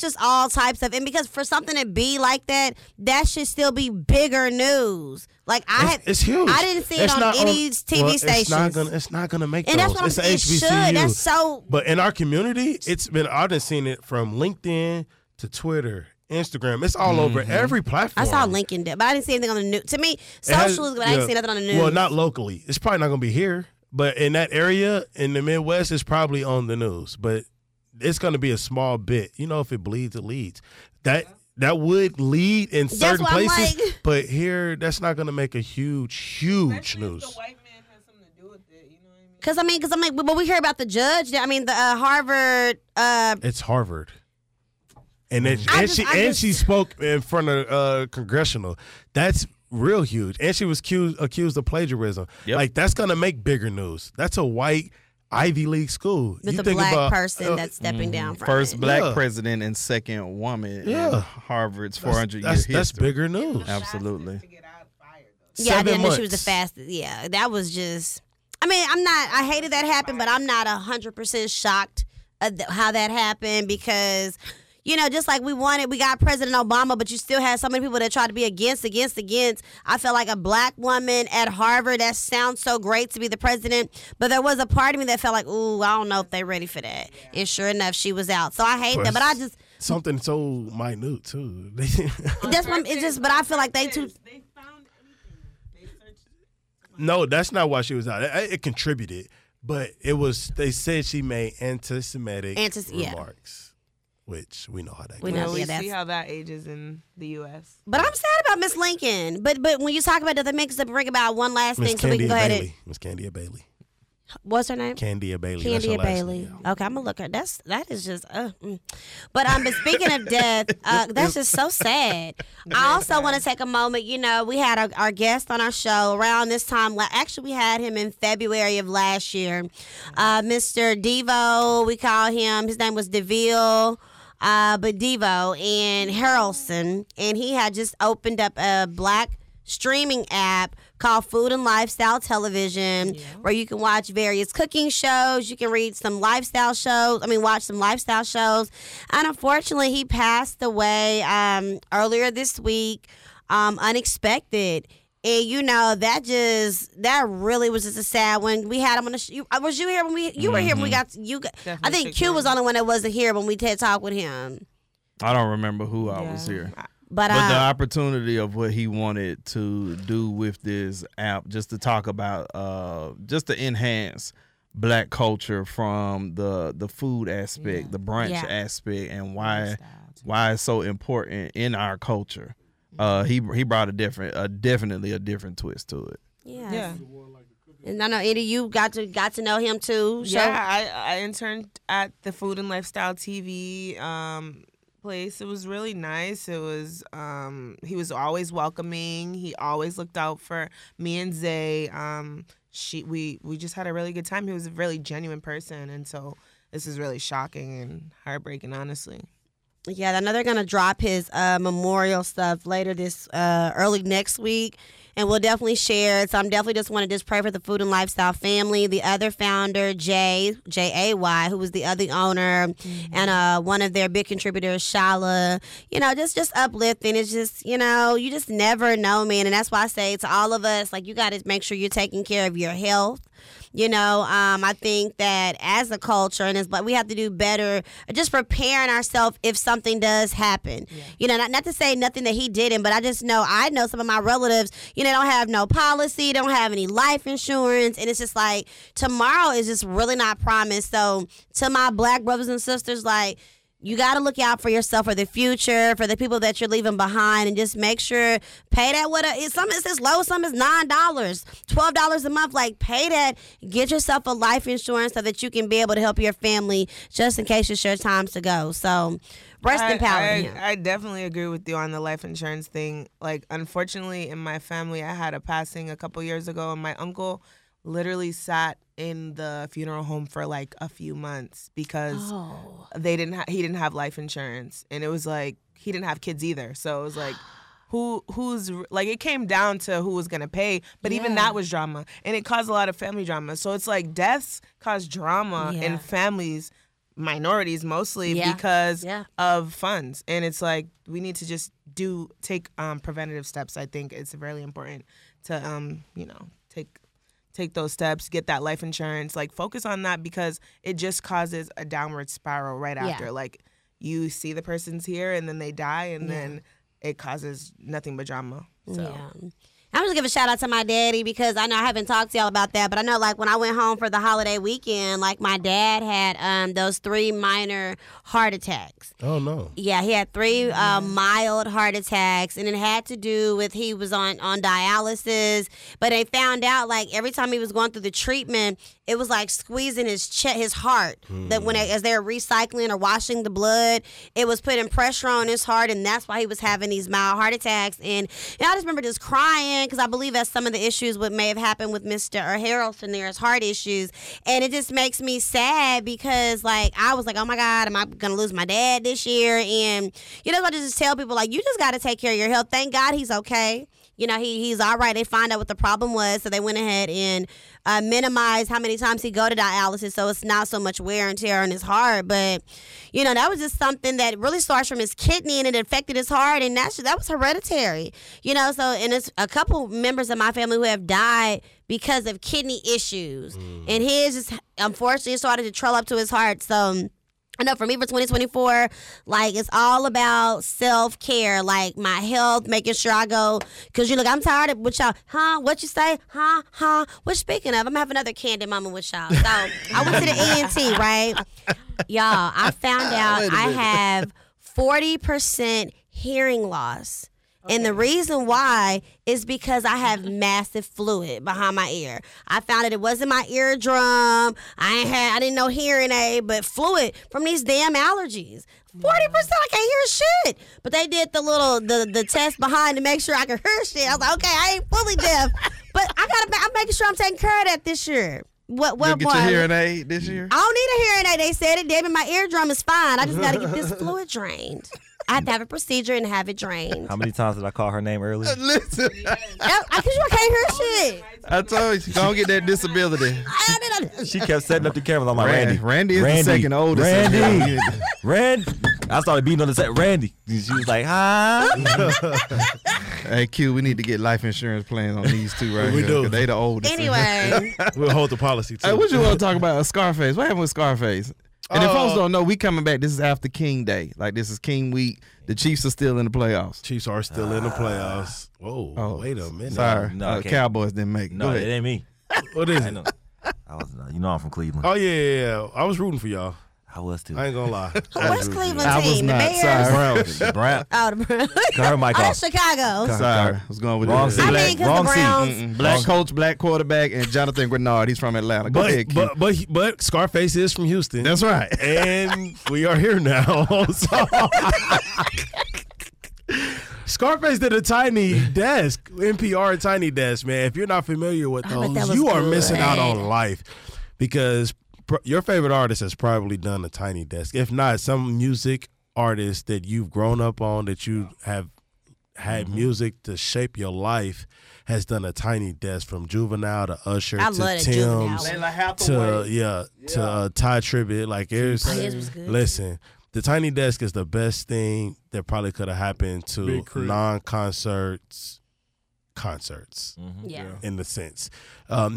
just all types of, and because for something to be like that, that should still be bigger news. Like it's huge. I didn't see it on any TV stations. It's not gonna make those. And that's what it's HBCU. That's so. But in our community, it's been. I've been seeing it from LinkedIn to Twitter, Instagram. It's all over every platform. I saw LinkedIn, but I didn't see anything on the news. To me, social is good. I didn't see nothing on the news. Well, not locally. It's probably not gonna be here, but in that area in the Midwest, it's probably on the news. But it's gonna be a small bit. You know, if it bleeds, it leads. That would lead in certain places, like, but here, that's not going to make a huge news. If the white man has something to do with it, you know what I mean? Because when we hear about the judge, I mean, the Harvard. It's Harvard. And she spoke in front of congressional. That's real huge. And she was accused of plagiarism. Yep. Like, that's going to make bigger news. That's a white Ivy League school. With a black person that's stepping down from first black president and second woman in Harvard's 400-year history. That's bigger news. Absolutely. Yeah, I didn't know she was the fastest. Yeah, that was just... I mean, I hated that happened, but I'm not 100% shocked at how that happened, because... You know, just like we got President Obama, but you still had so many people that tried to be against. I felt like a black woman at Harvard, that sounds so great to be the president, but there was a part of me that felt like, ooh, I don't know if they're ready for that. Yeah. And sure enough, she was out. So I hate that, but I just... Something so minute, too. That's what it's just, but I feel like they too... They found everything. They searched... No, that's not why she was out. It contributed, but it was... They said she made anti-Semitic remarks. Yeah. Which we know how that goes. We see how that ages in the U.S. But I'm sad about Miss Lincoln. But when you talk about that makes us bring about one last thing. So we can go ahead. Miss Candia Bailey. What's her name? Candia Bailey. Candia Bailey. Name, yeah. Okay, I'm gonna look her. That is just. But speaking of death, that's just so sad. I also want to take a moment. You know, we had our guest on our show around this time. Actually, we had him in February of last year. Mr. Devo, we call him. His name was DeVille. But Devo and Harrelson, and he had just opened up a black streaming app called Food and Lifestyle Television, where you can watch various cooking shows, you can read some lifestyle shows, watch some lifestyle shows. And unfortunately, he passed away earlier this week, unexpected. And you know that really was just a sad one. We had him on the show. Was you here when you were here when we got you? I think Q was the only one that wasn't here when we TED Talk with him. I don't remember who I was here, but the opportunity of what he wanted to do with this app, just to talk about, just to enhance black culture from the food aspect, the brunch aspect, and why it's so important in our culture. He brought a different twist to it. Yeah. And I know Eddie, you got to know him too. So. Yeah, I interned at the Food and Lifestyle TV place. It was really nice. It was he was always welcoming. He always looked out for me and Zay. We just had a really good time. He was a really genuine person, and so this is really shocking and heartbreaking, honestly. Yeah, I know they're going to drop his memorial stuff later this early next week, and we'll definitely share it. So I'm definitely just want to just pray for the Food and Lifestyle family. The other founder, J.A.Y., who was the other owner, and one of their big contributors, Shala, you know, just uplifting. It's just, you know, you just never know, man. And that's why I say to all of us, like, you got to make sure you're taking care of your health. You know, I think that as a culture, and as but we have to do better, just preparing ourselves if something does happen. Yeah. You know, not to say nothing that he didn't, but I just know some of my relatives, you know, don't have no policy, don't have any life insurance, and it's just like tomorrow is just really not promised. So to my black brothers and sisters, like, you got to look out for yourself, for the future, for the people that you're leaving behind, and just make sure, pay that. Some is this low, some is $9, $12 a month. Like, pay that. Get yourself a life insurance so that you can be able to help your family just in case it's your time to go. So, rest in power to him. I definitely agree with you on the life insurance thing. Like, unfortunately, in my family, I had a passing a couple years ago, and my uncle literally sat in the funeral home for like a few months because he didn't have life insurance, and it was like he didn't have kids either, so it was like who's like, it came down to who was gonna pay, but even that was drama, and it caused a lot of family drama. So it's like deaths cause drama in families, minorities mostly, because of funds, and it's like we need to just take preventative steps. I think it's really important to take those steps, get that life insurance, like focus on that, because it just causes a downward spiral right after. Like, you see the person's here and then they die, and then it causes nothing but drama. So. Yeah. I'm just gonna give a shout out to my daddy, because I know I haven't talked to y'all about that, but I know, like, when I went home for the holiday weekend, like, my dad had those 3 minor heart attacks. Oh no! Yeah, he had 3 mild heart attacks, and it had to do with he was on dialysis. But they found out, like, every time he was going through the treatment, it was like squeezing his heart. That as they were recycling or washing the blood, it was putting pressure on his heart, and that's why he was having these mild heart attacks. And I just remember just crying, because I believe that's some of the issues what may have happened with Mr. or Harrelson there is heart issues. And it just makes me sad, because, like, I was like, oh my God, am I going to lose my dad this year? And, you know, I just tell people, like, you just got to take care of your health. Thank God he's okay. You know, he's all right. They find out what the problem was, so they went ahead and minimized how many times he go to dialysis, so it's not so much wear and tear on his heart. But, you know, that was just something that really starts from his kidney, and it affected his heart, and that was hereditary. You know, so, and it's a couple members of my family who have died because of kidney issues, and his just unfortunately started to trail up to his heart. So, I know for me for 2024, like, it's all about self-care, like my health, making sure I go, because you look, I'm tired of with y'all, what you say, what speaking of, I'm going to have another candid moment with y'all. So I went to the ENT, right? Y'all, I found out I have 40% hearing loss. Okay. And the reason why is because I have massive fluid behind my ear. I found that it wasn't my eardrum. I didn't know hearing aid, but fluid from these damn allergies. 40%, I can't hear shit. But they did the little the test behind to make sure I could hear shit. I was like, okay, I ain't fully deaf, but I'm making sure I'm taking care of that this year. What you get your hearing aid this year? I don't need a hearing aid. They said it. Damn, my eardrum is fine. I just got to get this fluid drained. I have to have a procedure and have it drained. How many times did I call her name earlier? Listen. Because I can't hear shit. I told you, she don't get that disability. She kept setting up the cameras. I'm like, Randy is the second oldest. Randy. I started beating on the set. Randy. She was like, hi. Hey, Q, we need to get life insurance plans on these two right here. Do. They the oldest. Anyway. We'll hold the policy, too. Hey, what you want to talk about? Scarface. What happened with Scarface? And if folks don't know, we coming back. This is after King Day. Like, this is King Week. The Chiefs are still in the playoffs. Chiefs are still in the playoffs. Whoa, wait a minute. Sorry. No, Cowboys didn't make it. No, it ain't me. What is it? You know I'm from Cleveland. Oh, yeah. I was rooting for y'all. I was, too. I ain't going to lie. What's Cleveland team? The Bears? The Browns. Oh, the Browns. Oh, Chicago. Sorry. What's going with this? I mean, because the Browns. Black coach, black quarterback, and Jonathan Grenard. He's from Atlanta. Go ahead, Q. But Scarface is from Houston. That's right. And we are here now. So. Scarface did a Tiny Desk. NPR Tiny Desk, man. If you're not familiar with those, you are missing out on life. Because your favorite artist has probably done a Tiny Desk. If not, some music artists that you've grown up on, that you have had music to shape your life, has done a tiny desk, from Juvenile to Usher to Tim's to to Ty Tribbett. Like, it's, listen, the Tiny Desk is the best thing that probably could have happened to non-concerts in the sense.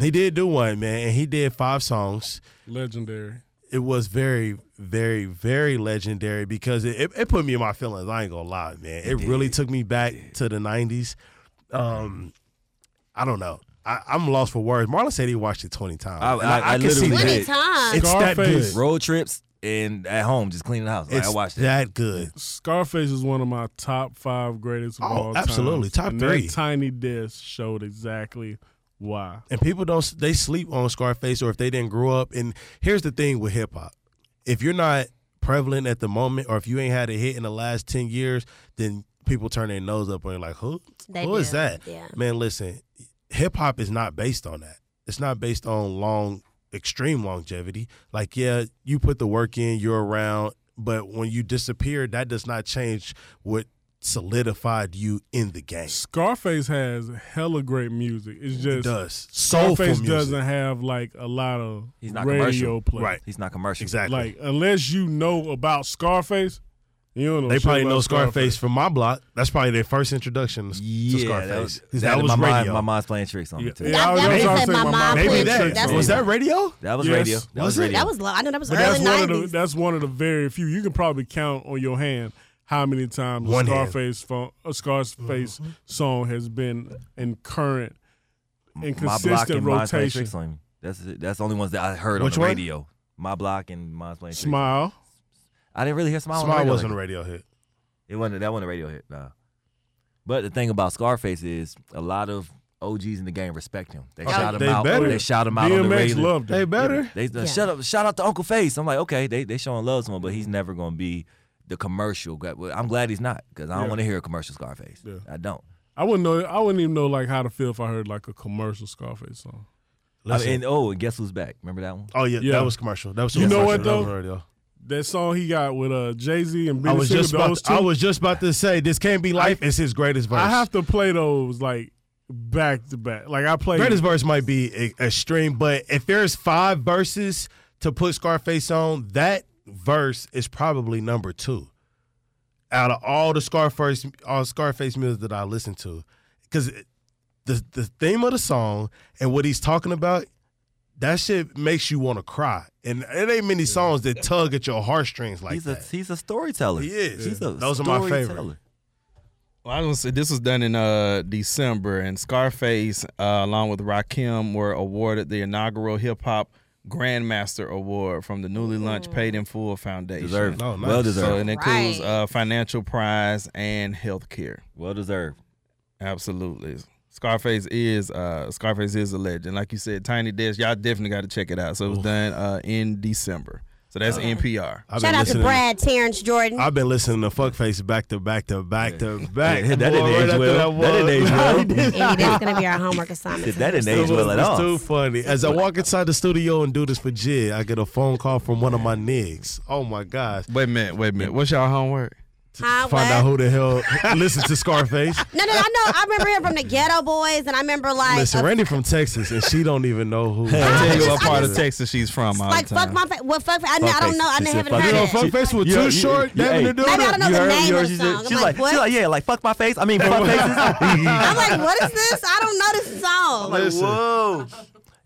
He did do one, man, and he did 5 songs. Legendary. It was very, very, very legendary because it put me in my feelings. I ain't gonna lie, man. It really took me back to the 90s. I don't know. I'm lost for words. Marlon said he watched it 20 times. I can see that. 20 times? It's Scarface. That good. Road trips and at home, just cleaning the house. Like, I watched it. That good. Scarface is one of my top 5 greatest of all time. Absolutely, top 3. That Tiny Desk showed exactly why. And people they sleep on Scarface, or if they didn't grow up. And here's the thing with hip hop. If you're not prevalent at the moment, or if you ain't had a hit in the last 10 years, then people turn their nose up and they're like, who is that? Yeah. Man, listen, hip hop is not based on that. It's not based on extreme longevity. Like, yeah, you put the work in, you're around, but when you disappear, that does not change what solidified you in the game. Scarface has hella great music. It's just, it does. Scarface doesn't have like a lot of radio play. Right. He's not commercial. Exactly. Like, unless you know about Scarface, you don't know. They probably know Scarface from my block. That's probably their first introduction to Scarface. That was my radio. My mom's playing tricks on me too. Was that radio? That was radio. That was radio. That was I know that was early 90s. That's one of the very few. You can probably count on your hand how many times a Scarface song has been in current and consistent rotation. That's the only ones that I heard on the radio. My Block and Mine's Playing Tricks. Smile. I didn't really hear Smile on the radio. Smile wasn't a radio hit. That wasn't a radio hit, nah. But the thing about Scarface is a lot of OGs in the game respect him. They shout him out on the radio. DMX loved him. They better. Shout out to Uncle Face. I'm like, okay, they showing love to him, but he's never going to be the commercial guy. I'm glad he's not, because I don't want to hear a commercial Scarface. Yeah. I don't. I wouldn't even know like how to feel if I heard like a commercial Scarface song. And Guess Who's Back? Remember that one? Oh yeah. That was commercial. That was. You know what though? That song he got with Jay-Z and Benny G. I was just about to say, This Can't Be Life is his greatest verse. I have to play those like back to back. Like I play greatest verse might be extreme, but if there's 5 verses to put Scarface on, that verse is probably number 2 out of all the Scarface music that I listen to, because the theme of the song and what he's talking about, that shit makes you want to cry. And it ain't many songs that tug at your heartstrings like that. He's a storyteller. He is. Those are my favorite. Well, I don't say this was done in December, and Scarface, along with Rakim, were awarded the inaugural Hip Hop Grandmaster Award from the newly launched Paid in Full Foundation. Deserved. Oh, nice. Well deserved. So it includes financial prize and health care. Well deserved. Absolutely. Scarface is a legend. Like you said, Tiny Desk, y'all definitely got to check it out. So it was done in December. So that's NPR. Shout out to Brad, Terrence Jordan. I've been listening to Fuckface back to back. Yeah, that didn't age well. That's going to be our homework assignment. That didn't age well at all. It's too funny. As I walk inside the studio and do this for Jid, I get a phone call from one of my niggas. Oh, my gosh. Wait a minute. What's your homework? Find out who the hell listens to Scarface. No, I know. I remember him from the Ghetto Boys, and I remember like. Listen, Randy from Texas, and she don't even know who. Hey, I tell you what part of Texas she's from. Like fuck my face. Well, fuck. I don't know. I haven't heard it. Fuckface was too short. Maybe I don't know the name of the song. She's like, fuck my face. I mean, fuck faces. I'm like, what is this? I don't know this song. Like, whoa.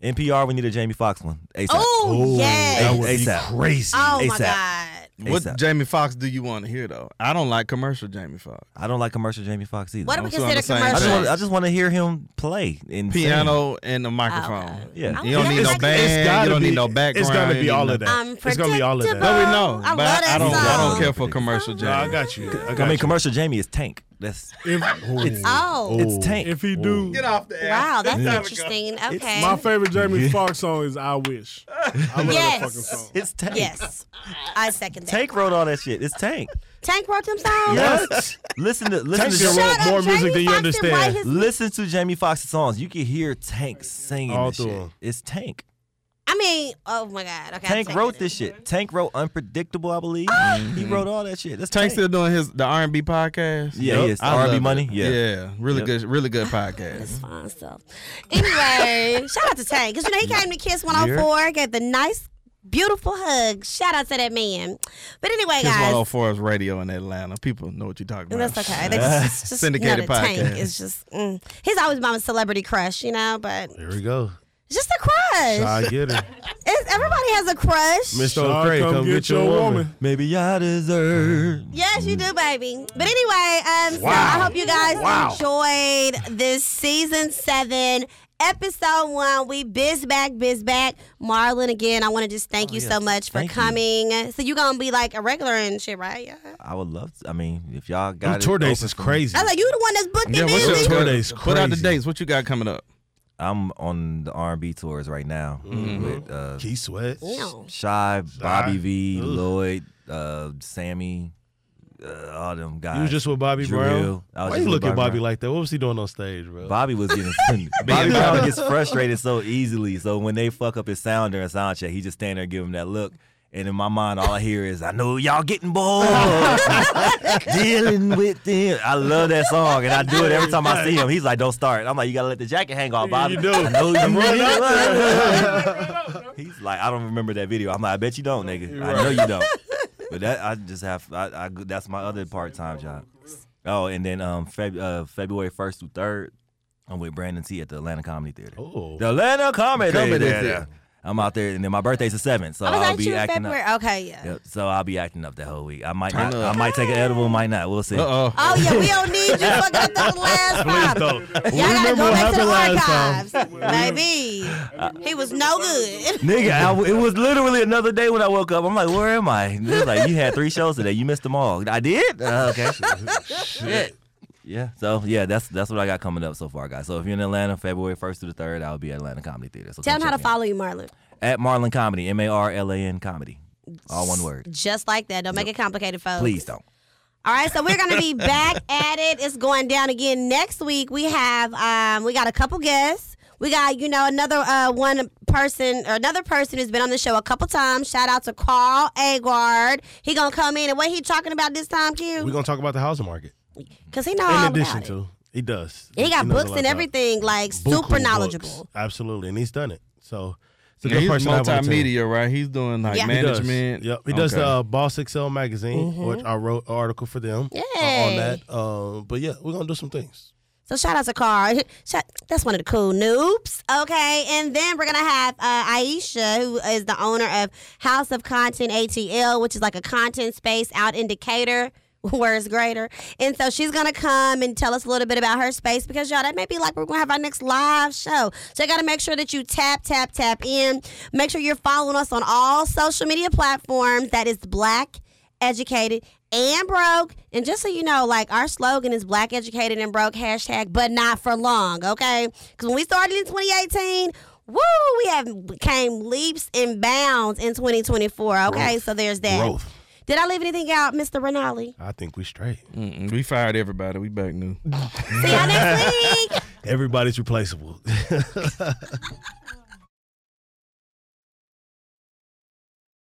NPR, we need a Jamie Foxx one. ASAP. Oh yeah, that would be crazy. Oh my god. What Jamie Foxx do you want to hear, though? I don't like commercial Jamie Foxx. I don't like commercial Jamie Foxx either. What do we consider commercial? I just want to hear him play. Piano and a microphone. Yeah. You don't need no band. You don't need no background. It's going to be all of that. It's going to be all of that. No, we know. But I don't care for commercial Jamie. No, I got you. Commercial Jamie is Tank. It's Tank. If he do. Get off the air. Wow, that's interesting. Okay. My favorite Jamie Foxx song is I Wish. I love that fucking song. It's Tank. Yes. I second that. Tank wrote all that shit. It's Tank. Tank wrote them songs? Yes. Listen to Tank wrote more Jamie music than you understand. Listen to Jamie Foxx's songs. You can hear Tank singing all this shit. It's Tank. I'm mean, oh my God. Okay, Tank wrote this shit. Tank wrote Unpredictable, I believe. Mm-hmm. He wrote all that shit. That's Tank still doing his the R&B podcast. Yeah, yep. Yes. R&B Money. Yeah, yeah, really good podcast. That's fine stuff. Anyway, shout out to Tank because you know he came to Kiss 104, gave the nice, beautiful hug. Shout out to that man. But anyway, Kiss 104 is radio in Atlanta. People know what you're talking about. That's okay. They just syndicated podcast. Tank is just he's always my celebrity crush, you know. But there we go. Just a crush. I get it. Everybody has a crush. Mr. O'Cray, come get your woman. Maybe I deserve. Yes, you do, baby. But anyway, so I hope you guys enjoyed this season 7. Episode 1, we biz back. Marlon, again, I want to just thank you so much for coming. So you going to be like a regular and shit, right? Yeah. I would love to. I mean, if y'all got it. Tour dates is crazy. I was like, you the one that's booking these. Yeah, what's your tour dates? Put out the dates. What you got coming up? I'm on the R&B tours right now with Key Sweat, Shy, Bobby V, Lloyd, Sammy. All them guys. You was just with Bobby Brown? Why you look at Bobby like that? What was he doing on stage, bro? Bobby was getting Bobby Brown gets frustrated so easily. So when they fuck up his sound during sound check, he just stand there and give him that look. And in my mind, all I hear is, I know y'all getting bored. Dealing with them. I love that song, and I do it every time I see him. He's like, don't start. I'm like, you got to let the jacket hang on, Bobby. You do. I know you. He's like, I don't remember that video. I'm like, I bet you don't, nigga. You're right. I know you don't. But that that's my other part-time job. Oh, and then February 1st through 3rd, I'm with Brandon T. at the Atlanta Comedy Theater. Oh. The Atlanta Comedy Theater. I'm out there, and then my birthday's the 7th, so I'll be acting up. Okay, yeah. Yep, so I'll be acting up the whole week. I might take an edible, might not. We'll see. Oh yeah, we don't need you fucking up the last time. Y'all gotta go back to the archives, baby. He was no good. Nigga, it was literally another day when I woke up. I'm like, where am I? It was like, you had 3 shows today. You missed them all. I did? Okay. Shit. Yeah, so yeah, that's what I got coming up so far, guys. So if you're in Atlanta, February 1st through the 3rd, I'll be at Atlanta Comedy Theater. So tell them how to follow you, Marlon. At Marlon Comedy, MARLAN Comedy. All one word. Just like that. Don't make it complicated, folks. Please don't. All right, so we're going to be back at it. It's going down again next week. We have, we got a couple guests. We got, you know, another person who's been on the show a couple times. Shout out to Carl Agard. He going to come in. And what he talking about this time, Q? We're going to talk about the housing market. Because he knows all about it. In addition to, he does. And he got books and everything, like super knowledgeable. Absolutely, and he's done it. So it's a good person. He's multimedia, right? He's doing like management. Yep, he does the Boss Excel magazine, which I wrote an article for them on that. But yeah, we're gonna do some things. So shout out to Carl. That's one of the cool noobs. Okay, and then we're going to have Aisha, who is the owner of House of Content ATL, which is like a content space out in Decatur. Where it's greater. And so she's going to come and tell us a little bit about her space because, y'all, that may be like we're going to have our next live show. So you got to make sure that you tap in. Make sure you're following us on all social media platforms. That is Black, Educated, and Broke. And just so you know, like, our slogan is Black, Educated, and Broke, hashtag, but not for long, okay? Because when we started in 2018... Woo! We have came leaps and bounds in 2024, okay? Growth. So there's that. Growth. Did I leave anything out, Mr. Rinaldi? I think we straight. We fired everybody. We back new. See y'all next week. Everybody's replaceable.